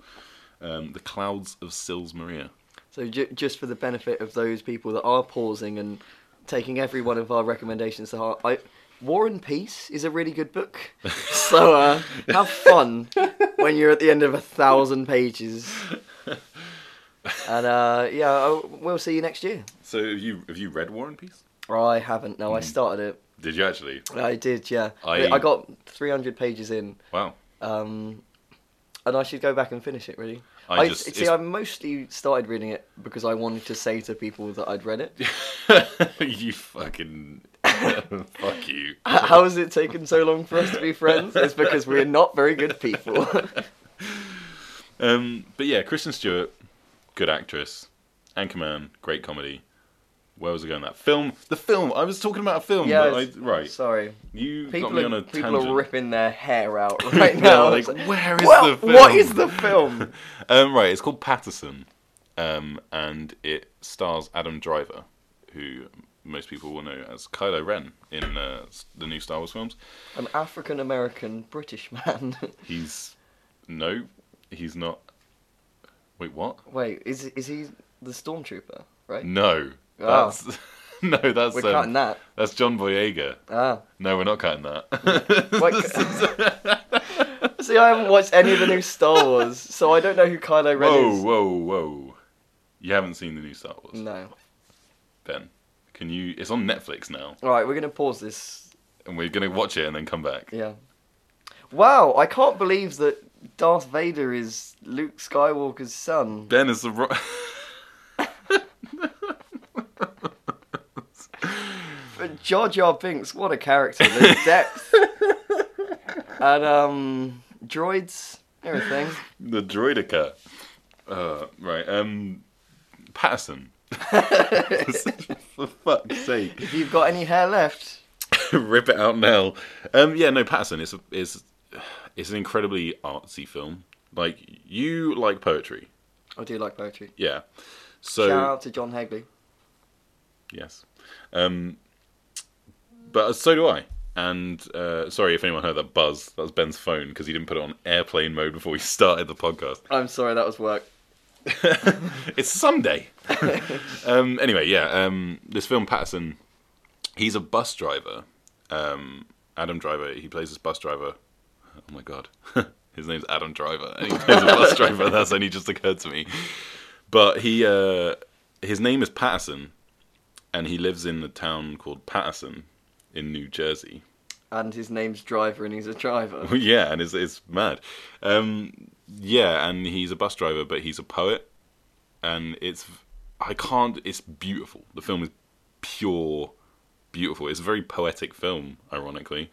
The Clouds of Sils Maria. So just for the benefit of those people that are pausing and taking every one of our recommendations to heart, War and Peace is a really good book. So have fun when you're at the end of 1,000 pages. And we'll see you next year. So have you read War and Peace? I haven't. No, I started it. Did you actually? I did. Yeah, I got 300 pages in. Wow. And I should go back and finish it. Really. I mostly started reading it because I wanted to say to people that I'd read it. You fucking fuck you. How has it taken so long for us to be friends? It's because we're not very good people. But yeah, Kristen Stewart, good actress. Anchorman, great comedy. Where was I going? That film. The film. I was talking about a film. Yeah. Right. Sorry. You people got me on a tangent. People are ripping their hair out right now. Like, where is the film? What is the film? Right. It's called Patterson, and it stars Adam Driver, who most people will know as Kylo Ren in the new Star Wars films. An African American British man. He's not. Wait, what? Wait, is he the stormtrooper? Right? No. Oh. That's we're cutting that. That's John Boyega. Ah. No, we're not cutting that. See, I haven't watched any of the new Star Wars, so I don't know who Kylo Ren is. Whoa, whoa, whoa. You haven't seen the new Star Wars? No. Ben, can you... It's on Netflix now. All right, we're going to pause this. And we're going to watch it and then come back. Yeah. Wow, I can't believe that Darth Vader is Luke Skywalker's son. Ben is the... But Jar Jar Binks, what a character. The depth. And droids, everything. The droidica. Right, Patterson. For fuck's sake. If you've got any hair left. Rip it out now. Patterson, it's an incredibly artsy film. Like, you like poetry. I do like poetry. Yeah. So, shout out to John Hegley. Yes. But so do I. And sorry if anyone heard that buzz. That was Ben's phone because he didn't put it on airplane mode before we started the podcast. I'm sorry, that was work. It's Sunday. This film, Patterson, he's a bus driver. Adam Driver, he plays this bus driver. Oh my god. His name's Adam Driver. And he plays a bus driver. That's only just occurred to me. But he, his name is Patterson, and he lives in a town called Patterson in New Jersey. And his name's Driver, and he's a driver. Yeah, and it's mad. Yeah, and he's a bus driver, but he's a poet. And it's beautiful. The film is pure beautiful. It's a very poetic film, ironically.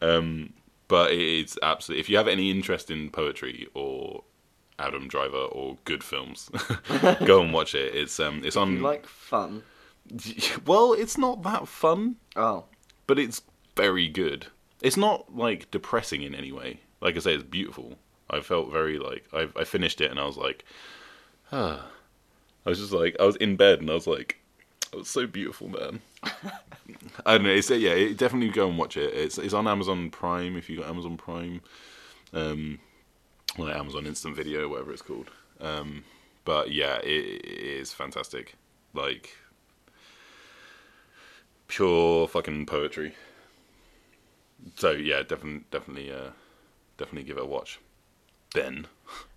But it's absolutely... If you have any interest in poetry or Adam Driver or good films, go and watch it. It's on... If you like fun... Well, it's not that fun. Oh. But it's very good. It's not, like, depressing in any way. Like I say, it's beautiful. I felt very, like... I finished it and I was like... Ah. I was just like... I was in bed and I was like... It was so beautiful, man. I don't know. Definitely go and watch it. It's on Amazon Prime, if you got Amazon Prime. Like Amazon Instant Video, whatever it's called. But yeah, it is fantastic. Like... Pure fucking poetry. So yeah, definitely give it a watch. Ben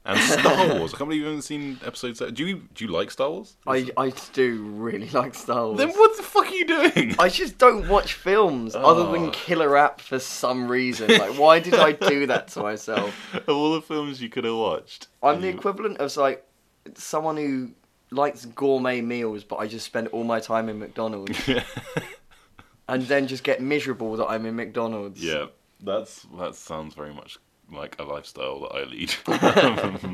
and Star Wars. I can't believe you haven't seen episode 7. Do you like Star Wars? I do really like Star Wars. Then what the fuck are you doing? I just don't watch films other than Killer App for some reason. Like, why did I do that to myself? Of all the films you could have watched, I'm the equivalent of like someone who likes gourmet meals, but I just spend all my time in McDonald's. And then just get miserable that I'm in McDonald's. Yeah, that sounds very much like a lifestyle that I lead.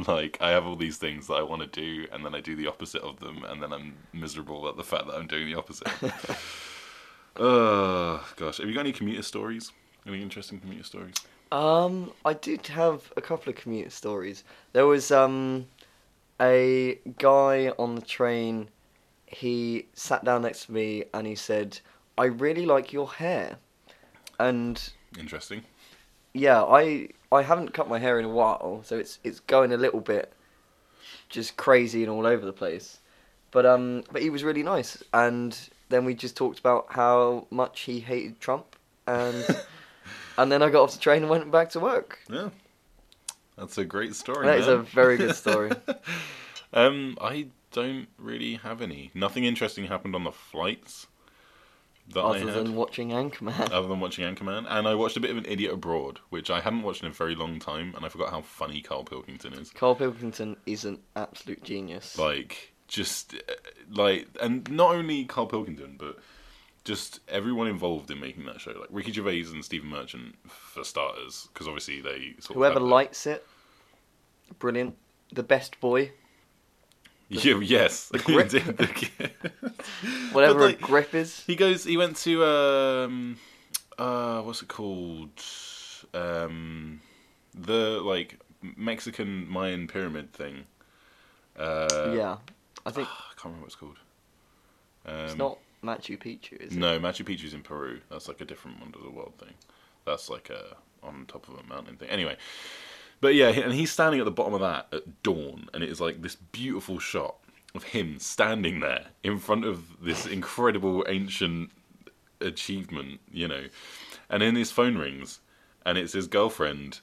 Like, I have all these things that I want to do, and then I do the opposite of them, and then I'm miserable at the fact that I'm doing the opposite. Gosh, have you got any commuter stories? Any interesting commuter stories? I did have a couple of commuter stories. There was a guy on the train. He sat down next to me and he said, "I really like your hair." And interesting. Yeah, I haven't cut my hair in a while, so it's going a little bit just crazy and all over the place. But he was really nice, and then we just talked about how much he hated Trump, and and then I got off the train and went back to work. Yeah. That's a great story. That is a very good story. I don't really have any. Nothing interesting happened on the flights. Other than watching Anchorman. And I watched a bit of An Idiot Abroad, which I hadn't watched in a very long time, and I forgot how funny Carl Pilkington is. Carl Pilkington is an absolute genius. And not only Carl Pilkington, but just everyone involved in making that show. Like, Ricky Gervais and Stephen Merchant, for starters, because obviously they... Whoever likes it, brilliant. The best boy. Yes. The grip. Whatever a grip is. He went to, what's it called? The, Mexican Mayan pyramid thing. Yeah. I think... I can't remember what it's called. It's not Machu Picchu, is it? No, Machu Picchu's in Peru. That's like a different Wonder of the World thing. That's like a on top of a mountain thing. Anyway, but yeah, and he's standing at the bottom of that at dawn, and it is like this beautiful shot of him standing there in front of this incredible ancient achievement, you know. And then his phone rings, and it's his girlfriend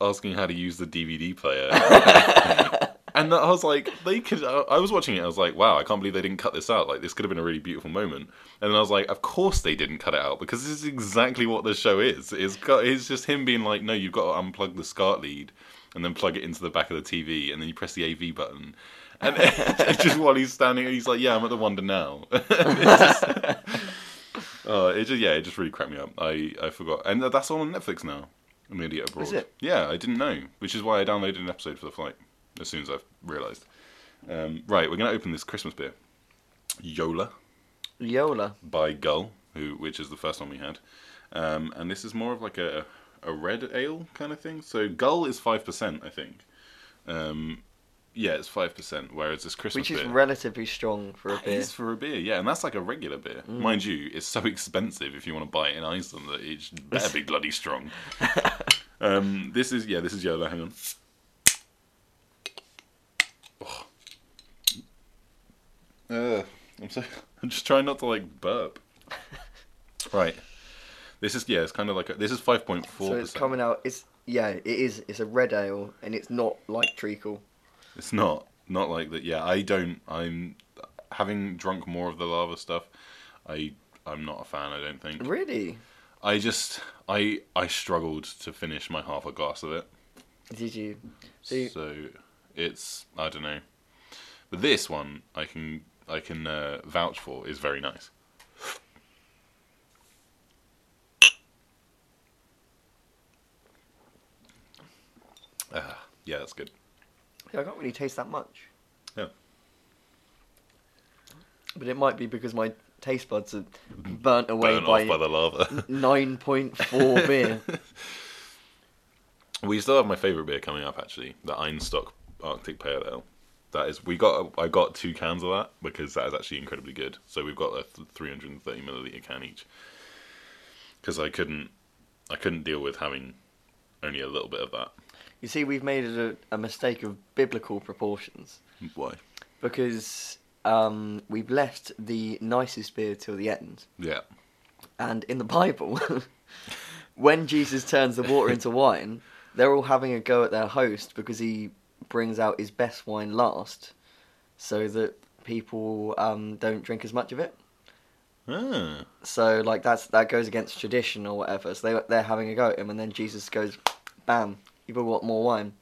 asking how to use the DVD player. And I was like, they could. I was watching it. I was like, wow, I can't believe they didn't cut this out. Like, this could have been a really beautiful moment. And then I was like, of course they didn't cut it out, because this is exactly what the show is. It's just him being like, no, you've got to unplug the SCART lead and then plug it into the back of the TV, and then you press the AV button. And it's just while he's standing, he's like, yeah, I'm at the Wonder now. It just really cracked me up. I forgot. And that's all on Netflix now. I'm an idiot abroad. Is it? Yeah, I didn't know, which is why I downloaded an episode for the flight. As soon as I've realised. Right, we're going to open this Christmas beer. Yola. By Gull, which is the first one we had. And this is more of like a red ale kind of thing. So Gull is 5%, I think. It's 5%, whereas this Christmas beer... Which is relatively strong for a beer. It is for a beer, yeah. And that's like a regular beer. Mm. Mind you, it's so expensive if you want to buy it in Iceland that it better be bloody strong. This is Yola. Hang on. I'm just trying not to burp. Right, this is 5.4%. So it's coming out. It's a red ale, and it's not like treacle. It's not like that. Yeah, I'm having drunk more of the lava stuff. I'm not a fan. I don't think. Really. I struggled to finish my half a glass of it. Did you? So it's I don't know, but this one I can vouch for is very nice. Yeah, that's good. Yeah, I can't really taste that much. Yeah. But it might be because my taste buds are burnt away by the lava. 9.4 beer. We still have my favourite beer coming up, actually. The Einstock Arctic Pale Ale. That is, I got 2 cans of that because that is actually incredibly good. So we've got a 330 milliliter can each because I couldn't deal with having only a little bit of that. You see, we've made a mistake of biblical proportions. Why? Because we've left the nicest beer till the end. Yeah. And in the Bible, when Jesus turns the water into wine, they're all having a go at their host because he brings out his best wine last so that people don't drink as much of it. Ah. So that goes against tradition or whatever. So they're having a go at him, and then Jesus goes, bam, you've all got more wine.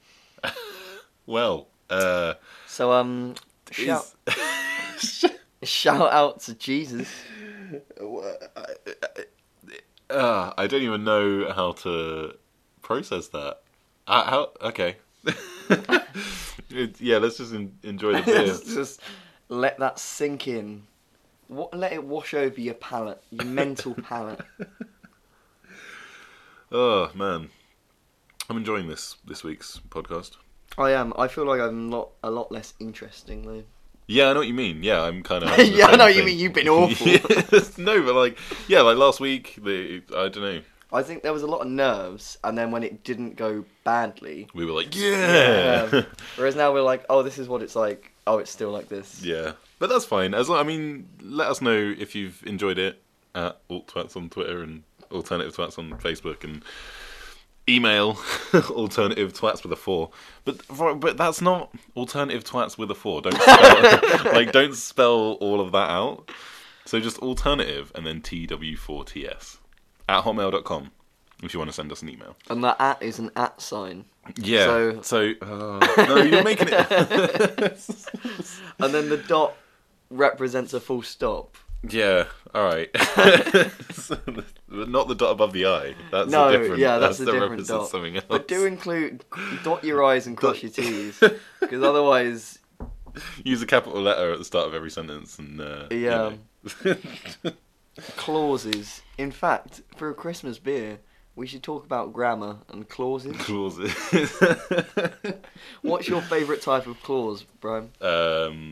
Shout out to Jesus. I don't even know how to process that. Okay. Let's just enjoy the beer. Just let that sink in. Let it wash over your palate, your mental palate. Oh man, I'm enjoying this week's podcast. I am. I feel like I'm not a lot less interesting though. Yeah, I know what you mean. Yeah, I'm kind of. Yeah, I know what you mean. You've been awful. No, but last week, I don't know. I think there was a lot of nerves, and then when it didn't go badly... We were like, yeah! Whereas now we're like, oh, this is what it's like. Oh, it's still like this. Yeah. But that's fine. Let us know if you've enjoyed it at AltTwats on Twitter and Alternative Twats on Facebook, and email Alternative Twats with a 4. But that's not Alternative Twats with a 4. Don't spell, don't spell all of that out. So just alternative and then TW4TS. At hotmail.com, if you want to send us an email. And that at is an at sign. Yeah. So no, you're making it. And then the dot represents a full stop. Yeah. All right. Not the dot above the I. That's a different. Yeah, that's a different dot. Something else. But do include dot your I's and cross your T's, because otherwise. Use a capital letter at the start of every sentence and. Clauses. In fact, for a Christmas beer, we should talk about grammar and clauses. What's your favourite type of clause, Brian? I've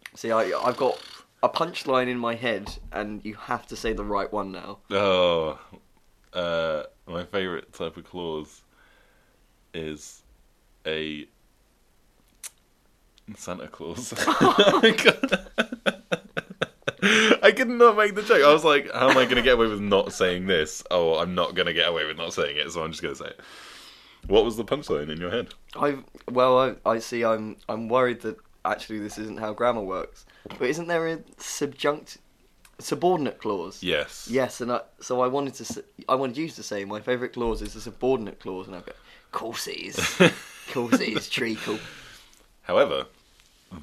got a punchline in my head, and you have to say the right one now. My favourite type of clause is a Santa Claus. I could not make the joke. I was like, how am I going to get away with not saying this? Oh, I'm not going to get away with not saying it, so I'm just going to say it. What was the punchline in your head? I'm worried that actually this isn't how grammar works. But isn't there a subordinate clause? Yes. Yes, and I wanted you to say my favourite clause is the subordinate clause, and I go, courses, treacle. However,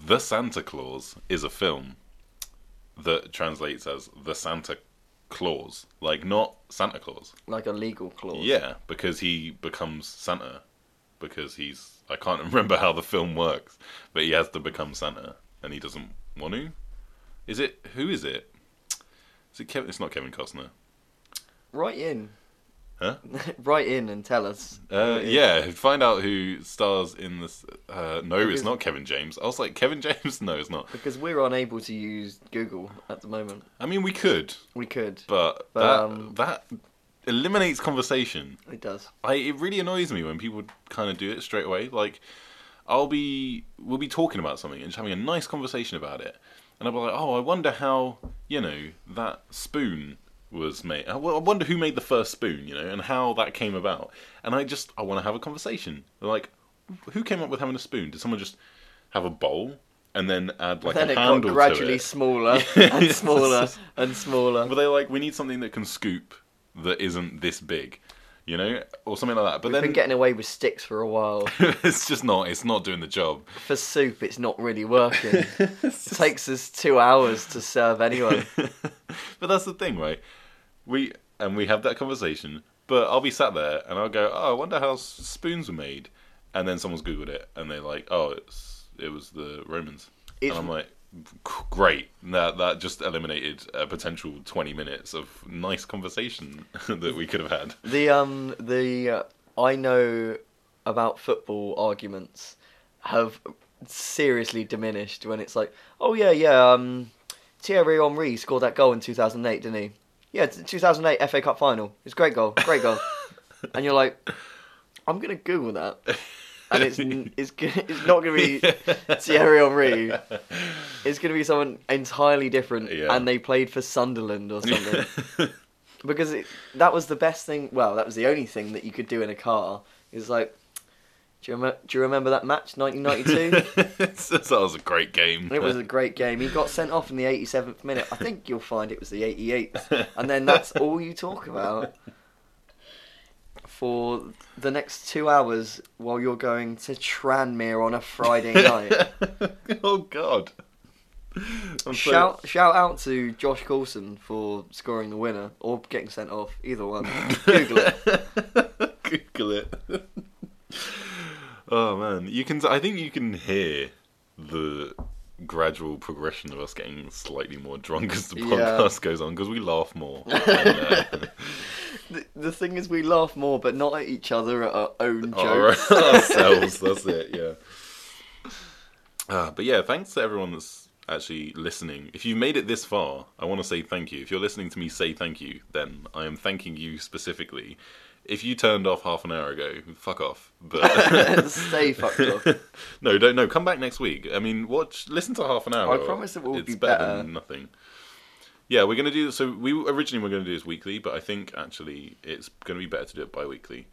The Santa Claus is a film that translates as The Santa Claus, like not Santa Claus, like a legal clause. Yeah, because he becomes Santa, because I can't remember how the film works, but he has to become Santa, and he doesn't want to. Is it? Who is it? Is it Kevin? It's not Kevin Costner. Write in. Huh? Write in and tell us. Yeah, find out who stars in this. It's not Kevin James. I was like, Kevin James? No, it's not. Because we're unable to use Google at the moment. I mean, we could. But that eliminates conversation. It does. It really annoys me when people kind of do it straight away. Like, we'll be talking about something and just having a nice conversation about it, and I'll be like, oh, I wonder how that spoon was made. I wonder who made the first spoon, and how that came about. And I want to have a conversation. Like, who came up with having a spoon? Did someone just have a bowl and then add like a handle to it? Then it got gradually smaller and smaller and smaller. But they're like, we need something that can scoop that isn't this big, or something like that. But we've been getting away with sticks for a while. It's not doing the job. For soup, it's not really working. It takes us 2 hours to serve anyone. But that's the thing, right? We have that conversation, but I'll be sat there and I'll go, oh, I wonder how spoons were made. And then someone's Googled it and they're like, oh, it was the Romans. And I'm like, great. That just eliminated a potential 20 minutes of nice conversation that we could have had. The I know about football arguments have seriously diminished when it's like, oh, yeah, Thierry Henry scored that goal in 2008, didn't he? Yeah, 2008 FA Cup final. It's a great goal. And you're like, I'm going to Google that. And it's not going to be Thierry Henry. It's going to be someone entirely different. Yeah. And they played for Sunderland or something. Because that was the best thing. Well, that was the only thing that you could do in a car. It's like, do you remember that match, 1992? That was a great game. It was a great game. He got sent off in the 87th minute. I think you'll find it was the 88th. And then that's all you talk about for the next 2 hours while you're going to Tranmere on a Friday night. Oh, God. Shout out to Josh Coulson for scoring the winner or getting sent off. Either one. Google it. Oh man, I think you can hear the gradual progression of us getting slightly more drunk as the podcast goes on, because we laugh more. The thing is, we laugh more, but not at each other, at our own jokes. Ourselves, that's it, yeah. But yeah, thanks to everyone that's actually listening. If you've made it this far, I want to say thank you. If you're listening to me say thank you, then I am thanking you specifically. If you turned off half an hour ago, fuck off. But stay fucked off. No, don't. No, come back next week. I mean, listen to half an hour. I promise it will be better than nothing. Yeah, we're going to do... So we originally were going to do this weekly, but I think actually it's going to be better to do it bi-weekly.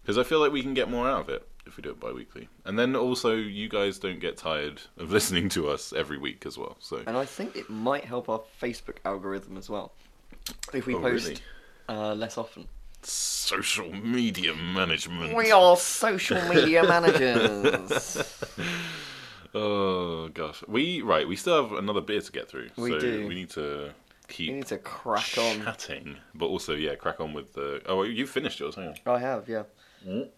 Because I feel like we can get more out of it if we do it bi-weekly. And then also you guys don't get tired of listening to us every week as well. So. And I think it might help our Facebook algorithm as well. If we post less often. Social media management. We are social media managers. Oh gosh, we still have another beer to get through. We so do. We need to keep. We need to crack chatting, on chatting, but also crack on with the. Oh, you finished yours, haven't you? I have, yeah. Mm.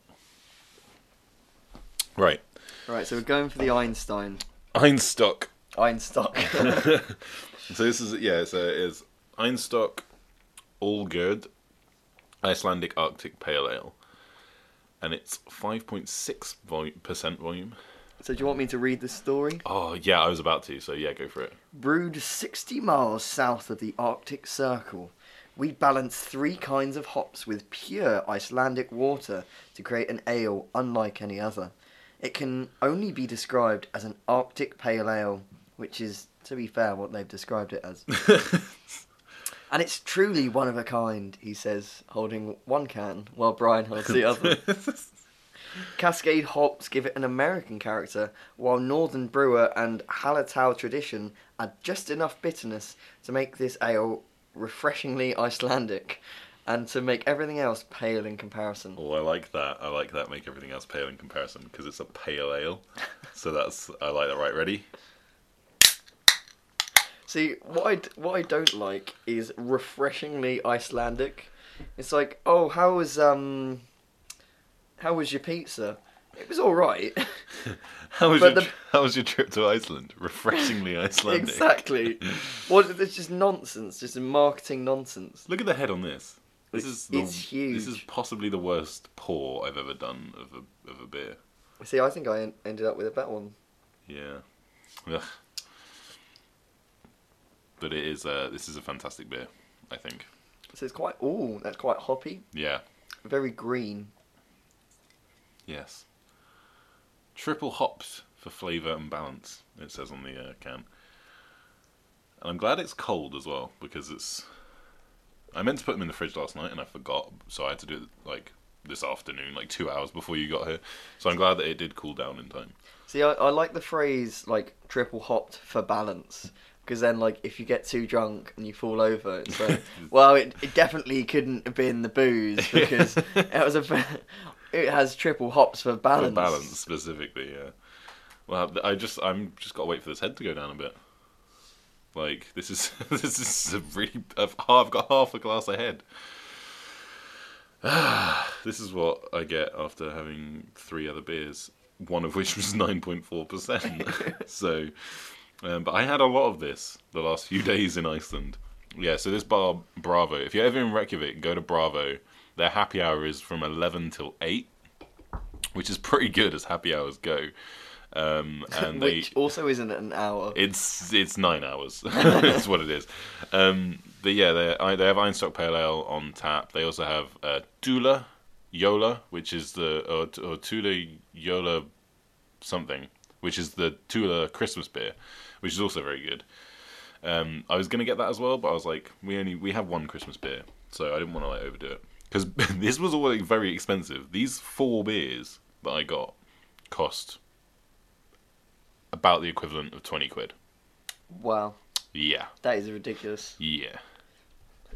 Right. So we're going for the Einstock. So this is it's Einstock Ölgerð Icelandic Arctic Pale Ale, and it's 5.6% volume. So do you want me to read the story? Oh, yeah, I was about to, so yeah, go for it. Brewed 60 miles south of the Arctic Circle, we balance 3 kinds of hops with pure Icelandic water to create an ale unlike any other. It can only be described as an Arctic Pale Ale, which is, to be fair, what they've described it as. And it's truly one of a kind, he says, holding one can, while Brian holds the other. Cascade hops give it an American character, while Northern Brewer and Hallertau tradition add just enough bitterness to make this ale refreshingly Icelandic, and to make everything else pale in comparison. Oh, I like that. I like that, make everything else pale in comparison, because it's a pale ale. So that's, I like that. Right, ready? See, what I don't like is refreshingly Icelandic. It's like, oh, how was your pizza? It was all right. How was your trip to Iceland? Refreshingly Icelandic. Exactly. It's just nonsense. Just marketing nonsense. Look at the head on this. It's huge. This is possibly the worst pour I've ever done of a beer. See, I think I ended up with a better one. Yeah. Ugh. But it is. This is a fantastic beer, I think. So it's quite. Ooh, that's quite hoppy. Yeah. Very green. Yes. Triple hops for flavour and balance, it says on the can. And I'm glad it's cold as well, because it's... I meant to put them in the fridge last night, and I forgot, so I had to do it, this afternoon, 2 hours before you got here. So I'm glad that it did cool down in time. See, I like the phrase, triple hopped for balance, because then, if you get too drunk and you fall over, it's like, well, it definitely couldn't have been the booze, because it was a... It has triple hops for balance. For balance, specifically, yeah. Well, I'm just got to wait for this head to go down a bit. This is a really... I've got half a glass of head. This is what I get after having 3 other beers, one of which was 9.4%. So, but I had a lot of this the last few days in Iceland. Yeah, so this bar, Bravo. If you're ever in Reykjavik, go to Bravo. Their happy hour is from 11 till 8, which is pretty good as happy hours go. And which also isn't an hour. It's 9 hours. That's what it is. But yeah, they have Einstock Pale Ale on tap. They also have Yola, which is the... Or Tula Yola something, which is the Tula Christmas beer, which is also very good. I was going to get that as well, but I was like, we have one Christmas beer, so I didn't want to overdo it. Because this was all very expensive. These 4 beers that I got cost about the equivalent of 20 quid. Wow. Yeah. That is ridiculous. Yeah.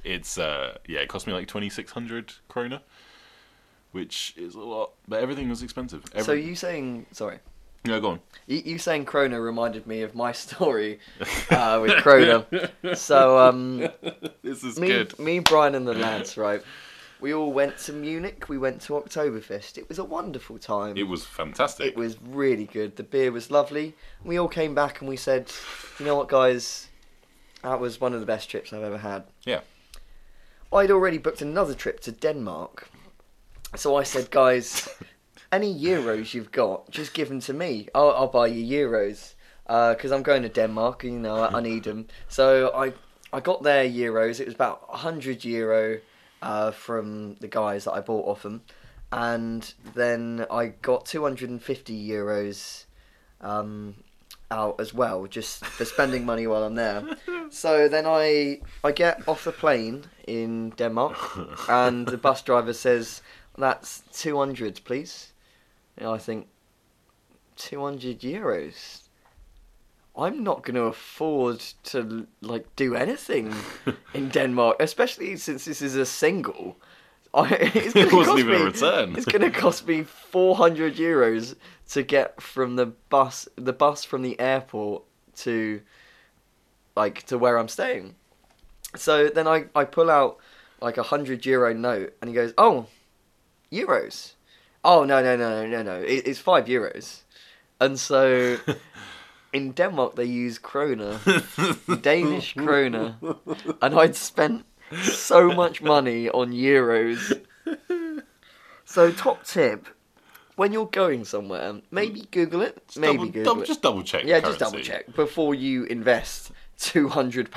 It's, it cost me 2,600 krona, which is a lot. But everything was expensive. So you saying, sorry. No, go on. You saying krona reminded me of my story with krona. So, this is good. Me, Brian and the lads, right? We all went to Munich. We went to Oktoberfest. It was a wonderful time. It was fantastic. It was really good. The beer was lovely. We all came back and we said, you know what, guys? That was one of the best trips I've ever had. Yeah. I'd already booked another trip to Denmark. So I said, guys, any euros you've got, just give them to me. I'll buy you euros. Because I'm going to Denmark, and, I need them. So I got their euros. It was about 100 euro... from the guys that I bought off them, and then I got 250 euros out as well, just for spending money while I'm there. So then I get off the plane in Denmark, and the bus driver says, that's 200 please, and I think, 200 euros? I'm not going to afford to do anything in Denmark, especially since this is a single. It wasn't even a return. It's going to cost me 400 euros to get from the bus from the airport to to where I'm staying. So then I pull out a 100 euro note, and he goes, "Oh, euros? Oh no, it's 5 euros." And so. In Denmark, they use kroner, Danish kroner, and I'd spent so much money on euros. So, top tip, when you're going somewhere, maybe Google it, maybe Google it. Just double check. Yeah, just double check before you invest £200,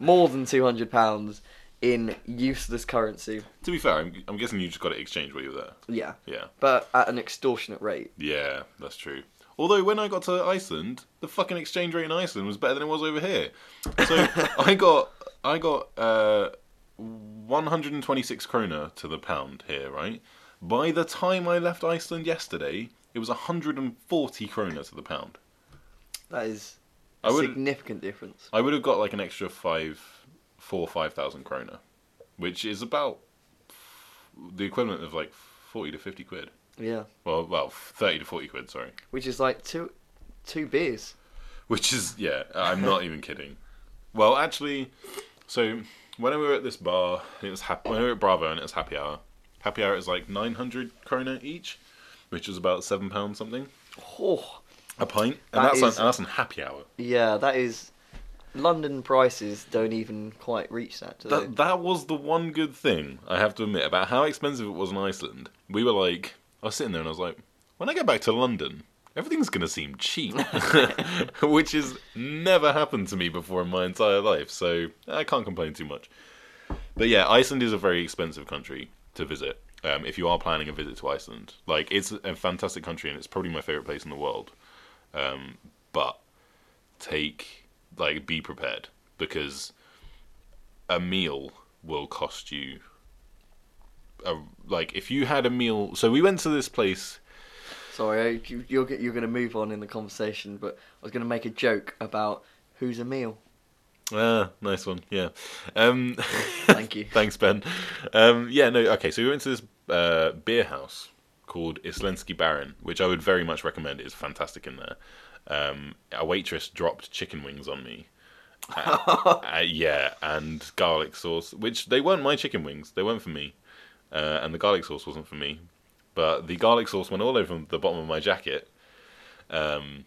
more than £200 in useless currency. To be fair, I'm guessing you just got to exchange while you were there. Yeah. Yeah. But at an extortionate rate. Yeah, that's true. Although, when I got to Iceland, the fucking exchange rate in Iceland was better than it was over here. So, I got 126 kroner to the pound here, right? By the time I left Iceland yesterday, it was 140 kroner to the pound. That is a significant difference. I would have got like an extra 5,000 kroner, which is about the equivalent of like 40 to 50 quid. Yeah. Well, 30 to 40 quid, sorry. Which is like two beers. Which is, yeah, I'm not even kidding. Well, actually, so when we were at this bar, it was when we were at Bravo and it was happy hour. Happy hour is like 900 kroner each, which is about £7 something. Oh. A pint. And that's on happy hour. Yeah, that is... London prices don't even quite reach that, do they? That was the one good thing, I have to admit, about how expensive it was in Iceland. We were like... I was sitting there and I was like, when I get back to London, everything's going to seem cheap. Which has never happened to me before in my entire life, so I can't complain too much. But yeah, Iceland is a very expensive country to visit, if you are planning a visit to Iceland. Like, it's a fantastic country and it's probably my favourite place in the world. But be prepared, because a meal will cost you... if you had a meal... So we went to this place... Sorry, you're going to move on in the conversation, but I was going to make a joke about who's a meal. Ah, nice one, yeah. Thank you. Thanks, Ben. So we went to this beer house called Islenski Baron, which I would very much recommend. It's fantastic in there. A waitress dropped chicken wings on me. And garlic sauce, which they weren't my chicken wings. They weren't for me. And the garlic sauce wasn't for me, but the garlic sauce went all over the bottom of my jacket, and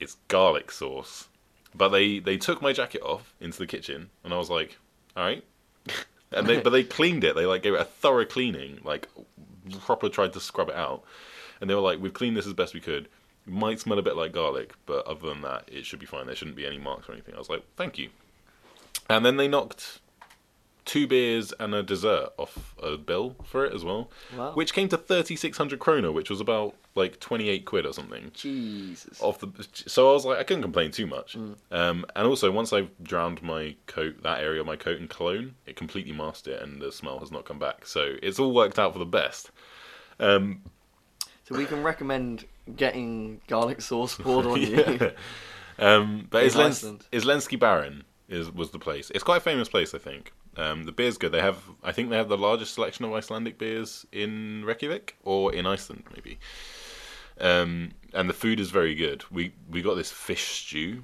it's garlic sauce. But they took my jacket off into the kitchen, and I was like, all right. And they cleaned it. They gave it a thorough cleaning, proper tried to scrub it out, and they were like, we've cleaned this as best we could. It might smell a bit like garlic, but other than that, it should be fine. There shouldn't be any marks or anything. I was like, thank you. And then they knocked 2 beers and a dessert off a bill for it as well. Wow. Which came to 3,600 kroner, which was about 28 quid or something. Jesus. So I was like, I couldn't complain too much. Mm. And also, once I drowned my coat, that area of my coat in cologne, it completely masked it and the smell has not come back. So it's all worked out for the best. So we can recommend getting garlic sauce poured on you. But Islenski Baron was the place. It's quite a famous place, I think. The beer's good. I think they have the largest selection of Icelandic beers in Reykjavik or in Iceland, maybe. And the food is very good. We got this fish stew,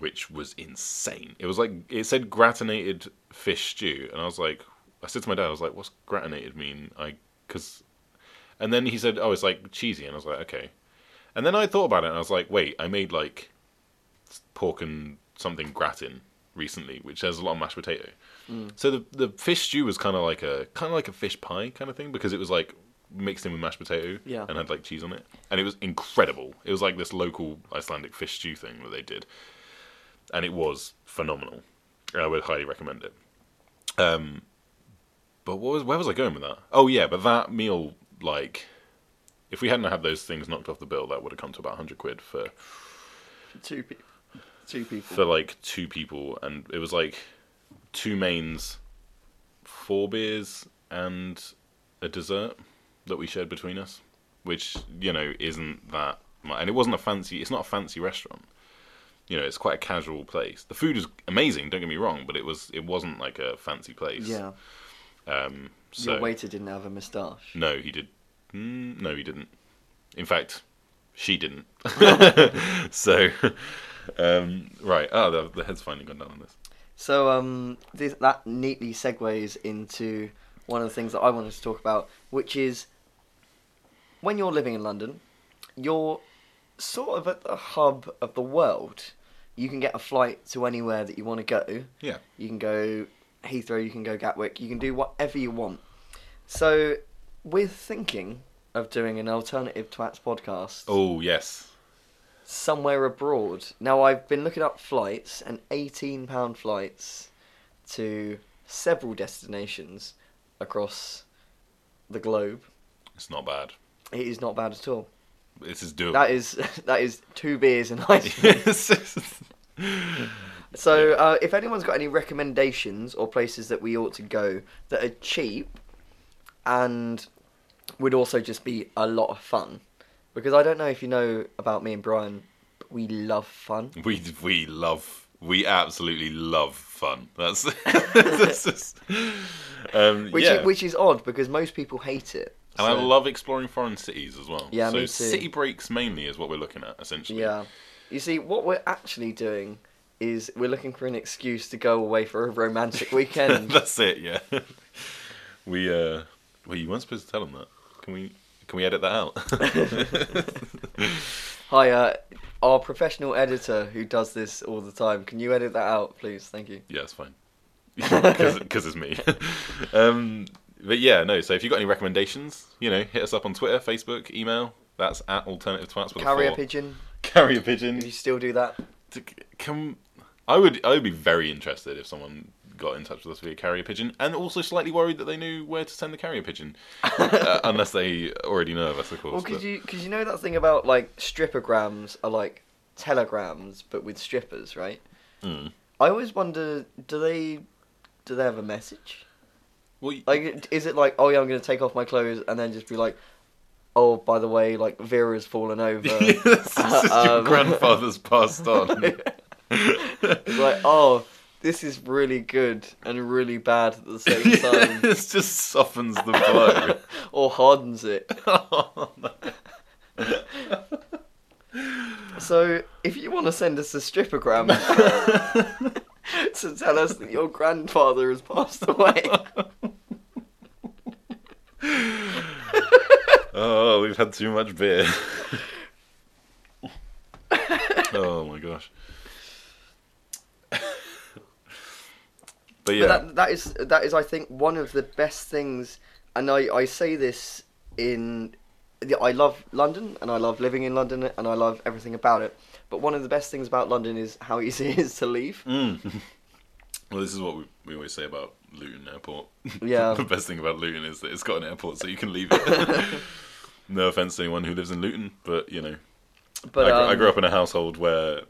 which was insane. It was it said gratinated fish stew, and I said to my dad, what's gratinated mean? And then he said, oh, it's cheesy, and I was like, okay. And then I thought about it, and I was like, wait, I made pork and something gratin recently, which has a lot of mashed potato. Mm. So the fish stew was kind of like a fish pie kind of thing, because it was mixed in with mashed potato and had cheese on it, and it was incredible. It was this local Icelandic fish stew thing that they did, and it was phenomenal. I would highly recommend it. But where was I going with that? Oh yeah, but that meal, if we hadn't had those things knocked off the bill, that would have come to about 100 quid for two people. For 2 people, and it was 2 mains, 4 beers, and a dessert that we shared between us, which isn't that much. And it wasn't it's not a fancy restaurant. It's quite a casual place. The food is amazing, don't get me wrong, but it wasn't a fancy place. Yeah. Your waiter didn't have a moustache. No, he did. No, he didn't. In fact, she didn't. So, right. Oh, the head's finally gone down on this. So that neatly segues into one of the things that I wanted to talk about, which is when you're living in London, you're sort of at the hub of the world. You can get a flight to anywhere that you want to go. Yeah. You can go Heathrow, you can go Gatwick, you can do whatever you want. So we're thinking of doing an Alternative Twats podcast. Oh, yes. Somewhere abroad. Now, I've been looking up flights, and £18 flights to several destinations across the globe. It's not bad. It is not bad at all. This is doable. That is 2 beers and ice cream. So, if anyone's got any recommendations or places that we ought to go that are cheap and would also just be a lot of fun. Because I don't know if you know about me and Brian, but we love fun. We absolutely love fun. That's just, which is odd because most people hate it. And so. I love exploring foreign cities as well. Yeah, so me too. City breaks mainly is what we're looking at, essentially. Yeah. You see, what we're actually doing is we're looking for an excuse to go away for a romantic weekend. That's it, yeah. Well, you weren't supposed to tell them that. Can we edit that out? Hi, our professional editor who does this all the time. Can you edit that out, please? Thank you. Yeah, it's fine. Because it's me. But yeah, no, so if you've got any recommendations, hit us up on Twitter, Facebook, email. That's at Alternative Twats. Carrier Pigeon. If you still do that. I would be very interested if someone got in touch with us via Carrier Pigeon, and also slightly worried that they knew where to send the Carrier Pigeon. Unless they already know of us, of course. Well, because you know that thing about, like, strippergrams are like telegrams, but with strippers, right? Mm. I always wonder, do they have a message? Well, like, is it like, oh yeah, I'm going to take off my clothes, and then just be like, oh, by the way, like, Vera's fallen over. Yes, your grandfather's passed on. It's like, oh, this is really good and really bad at the same time. It just softens the blow. Or hardens it. Oh, no. So, if you want to send us a strippogram to tell us that your grandfather has passed away... Oh, we've had too much beer. Oh my gosh. But yeah, but that is I think one of the best things, and I say this I love London and I love living in London and I love everything about it, but one of the best things about London is how easy it is to leave. Mm. Well, this is what we always say about Luton Airport. Yeah. The best thing about Luton is that it's got an airport, so you can leave it. No offence to anyone who lives in Luton, but, I grew up in a household where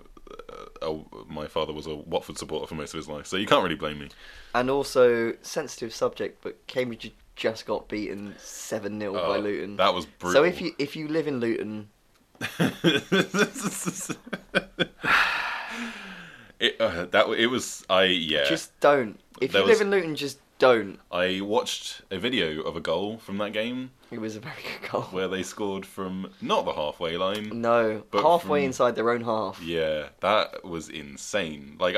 my father was a Watford supporter for most of his life, so you can't really blame me. And also, sensitive subject, but Cambridge just got beaten 7-0 by Luton. That was brutal. So if you live in Luton... Just don't. If you live in Luton, just don't. I watched a video of a goal from that game. It was a very good goal. Where they scored from not the halfway line. No, but halfway inside their own half. Yeah, that was insane. Like,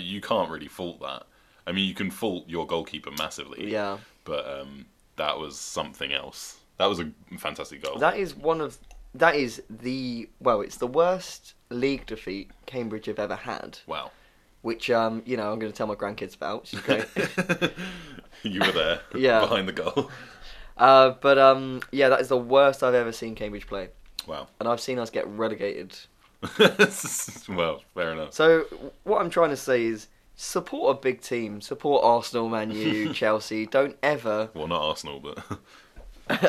you can't really fault that. I mean, you can fault your goalkeeper massively. Yeah. But that was something else. That was a fantastic goal. It's the worst league defeat Cambridge have ever had. Wow. Which, I'm going to tell my grandkids about, which is great. You were there, behind the goal. That is the worst I've ever seen Cambridge play. Wow. And I've seen us get relegated. Well, fair enough. So, what I'm trying to say is, support a big team. Support Arsenal, Man U, Chelsea. Don't ever... Well, not Arsenal, but...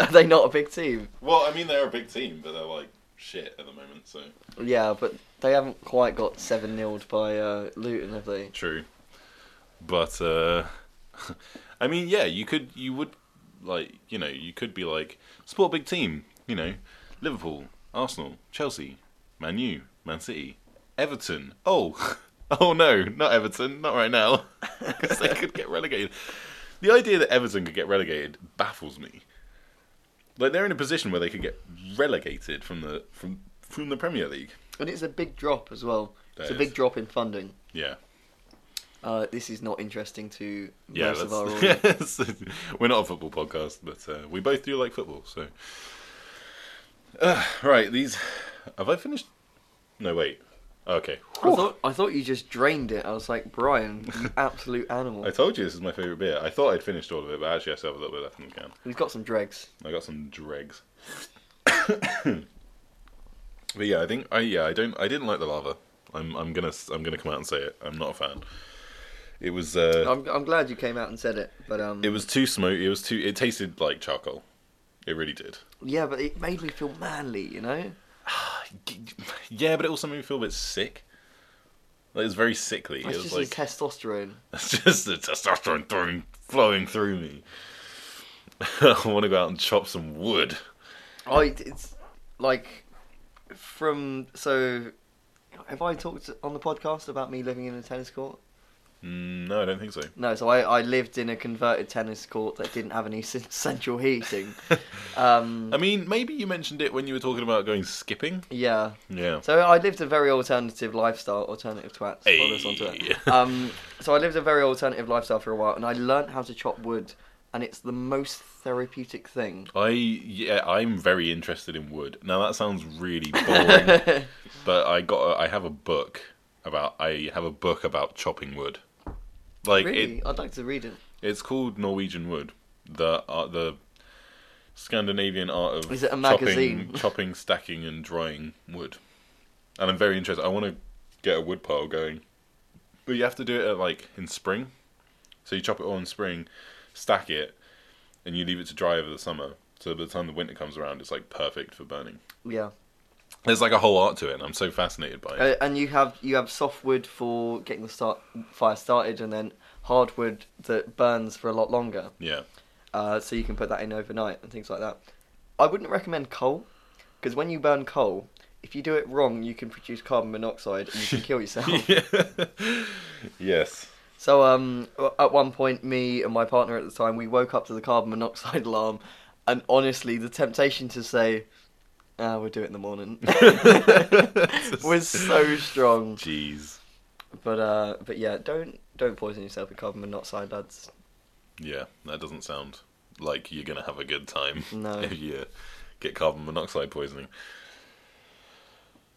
Are they not a big team? Well, I mean, they're a big team, but they're like shit at the moment, so... Yeah, but they haven't quite got 7-0'd by Luton, have they? True. But, I mean, yeah, you could be like, support a big team, Liverpool, Arsenal, Chelsea, Man U, Man City, Everton. Oh no, not Everton, not right now, because they could get relegated. The idea that Everton could get relegated baffles me. Like, they're in a position where they could get relegated from the Premier League. And it's a big drop as well. It's a big drop in funding. Yeah. This is not interesting to most of our audience. We're not a football podcast, but we both do like football, so... right, these... Have I finished? No, wait. Okay. I thought you just drained it. I was like, Brian, you absolute animal. I told you this is my favourite beer. I thought I'd finished all of it, but actually I still have a little bit left in the can. We've got some dregs. I got some dregs. But yeah, I didn't like the lava. I'm gonna come out and say it. I'm not a fan. It was. I'm glad you came out and said it, but it was too smooth. It tasted like charcoal. It really did. Yeah, but it made me feel manly, Yeah, but it also made me feel a bit sick. Like, it was very sickly. That's just the testosterone. That's just the testosterone flowing through me. I want to go out and chop some wood. It's like from... So, have I talked on the podcast about me living in a tennis court? No, I don't think so. No, so I lived in a converted tennis court that didn't have any central heating. I mean, maybe you mentioned it when you were talking about going skipping. Yeah. Yeah. So I lived a very alternative lifestyle, alternative twats. Hey. Onto it. So I lived a very alternative lifestyle for a while, and I learnt how to chop wood, and it's the most therapeutic thing. I'm very interested in wood. Now that sounds really boring, but I have a book about chopping wood. Like, really? I'd like to read it. It's called Norwegian Wood, the Scandinavian art of chopping, stacking, and drying wood. And I'm very interested. I want to get a wood pile going, but you have to do it in spring. So you chop it all in spring, stack it, and you leave it to dry over the summer. So by the time the winter comes around, it's perfect for burning. Yeah. There's a whole art to it, and I'm so fascinated by it. And you have soft wood for getting the fire started, and then hardwood that burns for a lot longer. Yeah. So you can put that in overnight and things like that. I wouldn't recommend coal, because when you burn coal, if you do it wrong, you can produce carbon monoxide and you can kill yourself. Yes. So at one point, me and my partner at the time, we woke up to the carbon monoxide alarm, and honestly, the temptation to say, we'll do it in the morning. We're so strong. Jeez. But yeah, don't poison yourself with carbon monoxide, lads. Yeah, that doesn't sound like you're gonna have a good time. No. If you get carbon monoxide poisoning.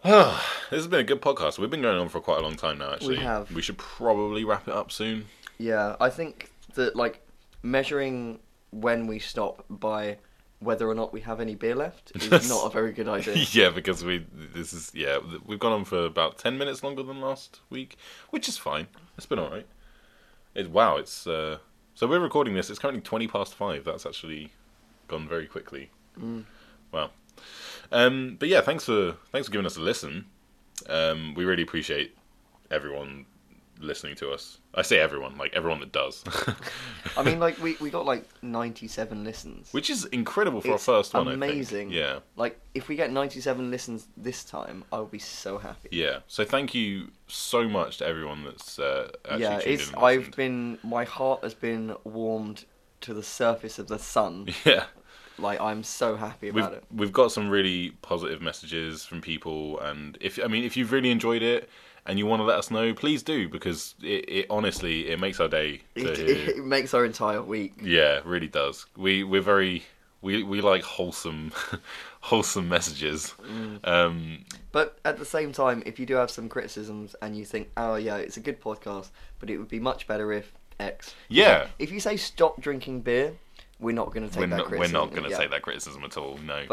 This has been a good podcast. We've been going on for quite a long time now. Actually, we have. We should probably wrap it up soon. Yeah, I think that measuring when we stop by whether or not we have any beer left is not a very good idea. Yeah, because we've gone on for about 10 minutes longer than last week, which is fine. It's been all right. So we're recording this. It's currently 20 past 5. That's actually gone very quickly. Mm. Wow. But yeah, thanks for giving us a listen. We really appreciate everyone listening to us. I say everyone, everyone that does. I mean, we got 97 listens, which is incredible for our first one. Amazing. I think. Yeah. If we get 97 listens this time, I'll be so happy. Yeah. So thank you so much to everyone that's tuned in and listened. My heart has been warmed to the surface of the sun. Yeah. I'm so happy about it. We've got some really positive messages from people, and if you've really enjoyed it and you want to let us know, please do, because it honestly, it makes our day. It makes our entire week. Yeah, it really does. We like wholesome messages. Mm. But at the same time, if you do have some criticisms and you think, oh yeah, it's a good podcast, but it would be much better if X. Yeah. If you say stop drinking beer, we're not going to take that criticism. We're not going to take that criticism at all. No.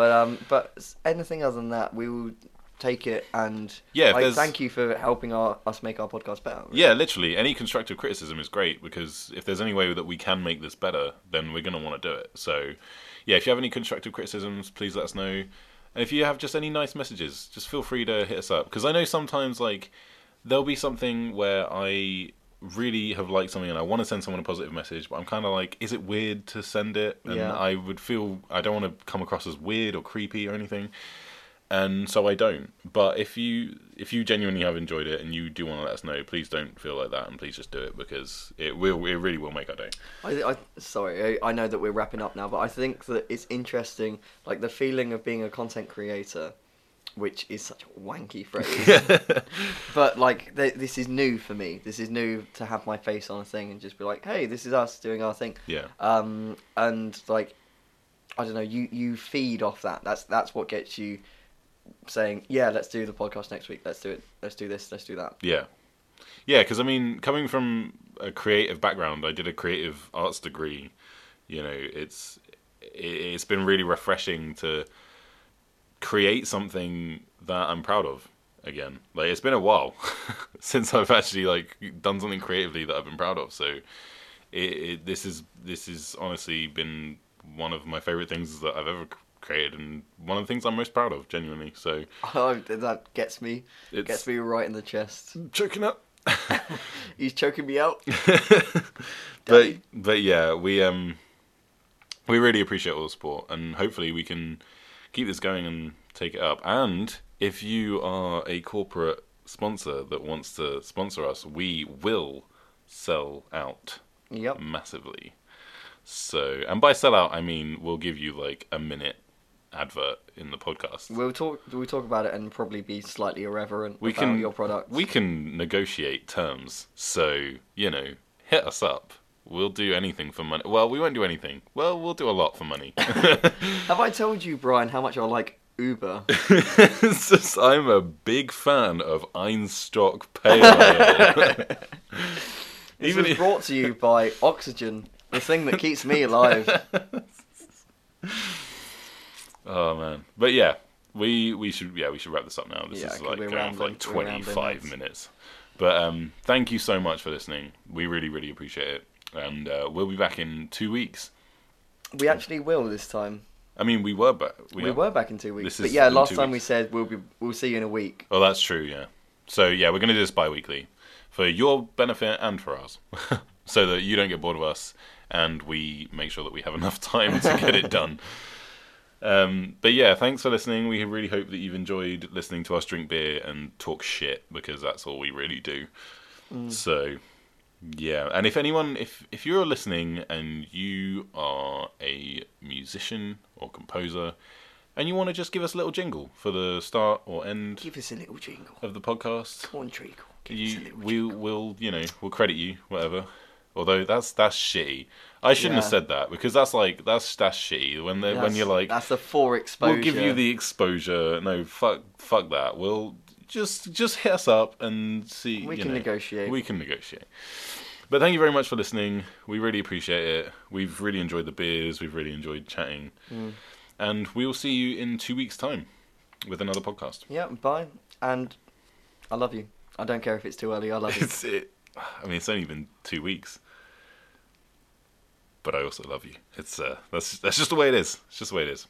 But anything other than that, we will take it, and thank you for helping us make our podcast better. Really. Yeah, literally, any constructive criticism is great, because if there's any way that we can make this better, then we're going to want to do it. So, yeah, if you have any constructive criticisms, please let us know. And if you have just any nice messages, just feel free to hit us up, because I know sometimes there'll be something where I really have liked something and I want to send someone a positive message, but I'm kind of is it weird to send it? And yeah. I don't want to come across as weird or creepy or anything. And so I don't. But if you genuinely have enjoyed it and you do want to let us know, please don't feel like that, and please just do it, because it really will make our day. I know that we're wrapping up now, but I think that it's interesting, the feeling of being a content creator, which is such a wanky phrase. But this is new for me. This is new to have my face on a thing and just be hey, this is us doing our thing. Yeah. And I don't know, you feed off that. That's what gets you saying, yeah, let's do the podcast next week, let's do it, let's do this, let's do that. Yeah, because coming from a creative background, I did a creative arts degree, it's been really refreshing to create something that I'm proud of again. It's been a while since I've actually done something creatively that I've been proud of, so this is honestly been one of my favorite things that I've ever created, and one of the things I'm most proud of, genuinely. So that gets me. It gets me right in the chest. I'm choking up. He's choking me out. But yeah, we We really appreciate all the support, and hopefully we can keep this going and take it up. And if you are a corporate sponsor that wants to sponsor us, we will sell out massively. So, and by sell out, I mean we'll give you like a minute advert in the podcast. We'll talk about it and probably be slightly irreverent about your product. We can negotiate terms, so hit us up. We'll do anything for money. Well, we won't do anything. Well, we'll do a lot for money. Have I told you, Brian, how much I like Uber? I'm a big fan of Einstock Pale Ale. This was brought to you by oxygen, the thing that keeps me alive. Oh man, but yeah, we should wrap this up now. This is like going for like 25 minutes. But thank you so much for listening. We really, really appreciate it. And we'll be back in 2 weeks. We actually will this time. I mean, we were back. We were back in 2 weeks. But yeah, last time we said we'll see you in a week. Oh, that's true, yeah. So yeah, we're going to do this bi-weekly for your benefit and for ours. So that you don't get bored of us and we make sure that we have enough time to get it done. But yeah, thanks for listening. We really hope that you've enjoyed listening to us drink beer and talk shit, because that's all we really do. So yeah, and if anyone, if you're listening and you are a musician or composer and you want to just give us a little jingle for the start or end, give us a little jingle of the podcast. Come on, Treacle. We'll credit you, whatever. Although that's shitty. I shouldn't have said that, because that's shitty. When you're like, that's a for exposure. We'll give you the exposure. No, fuck that. We'll just hit us up and see. We can negotiate. But thank you very much for listening. We really appreciate it. We've really enjoyed the beers. We've really enjoyed chatting. And we will see you in 2 weeks' time with another podcast. Yeah. Bye. And I love you. I don't care if it's too early. I love you. It's only been 2 weeks, but I also love you. It's that's just the way it is. It's just the way it is.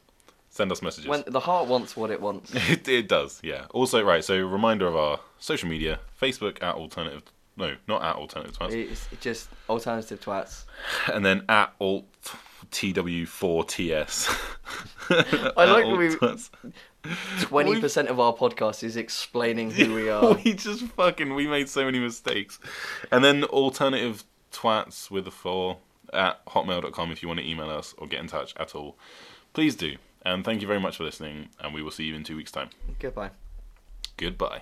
Send us messages. When the heart wants what it wants. It does, yeah. Also, right, so reminder of our social media, Facebook at Alternative... No, not at Alternative Twats. It's just Alternative Twats. And then at Alt... TW4TS. I like that 20% of our podcast is explaining who we are. We made so many mistakes. And then Alternative Twats with a 4 at hotmail.com if you want to email us or get in touch at all. Please do. And thank you very much for listening, and we will see you in 2 weeks' time. Goodbye.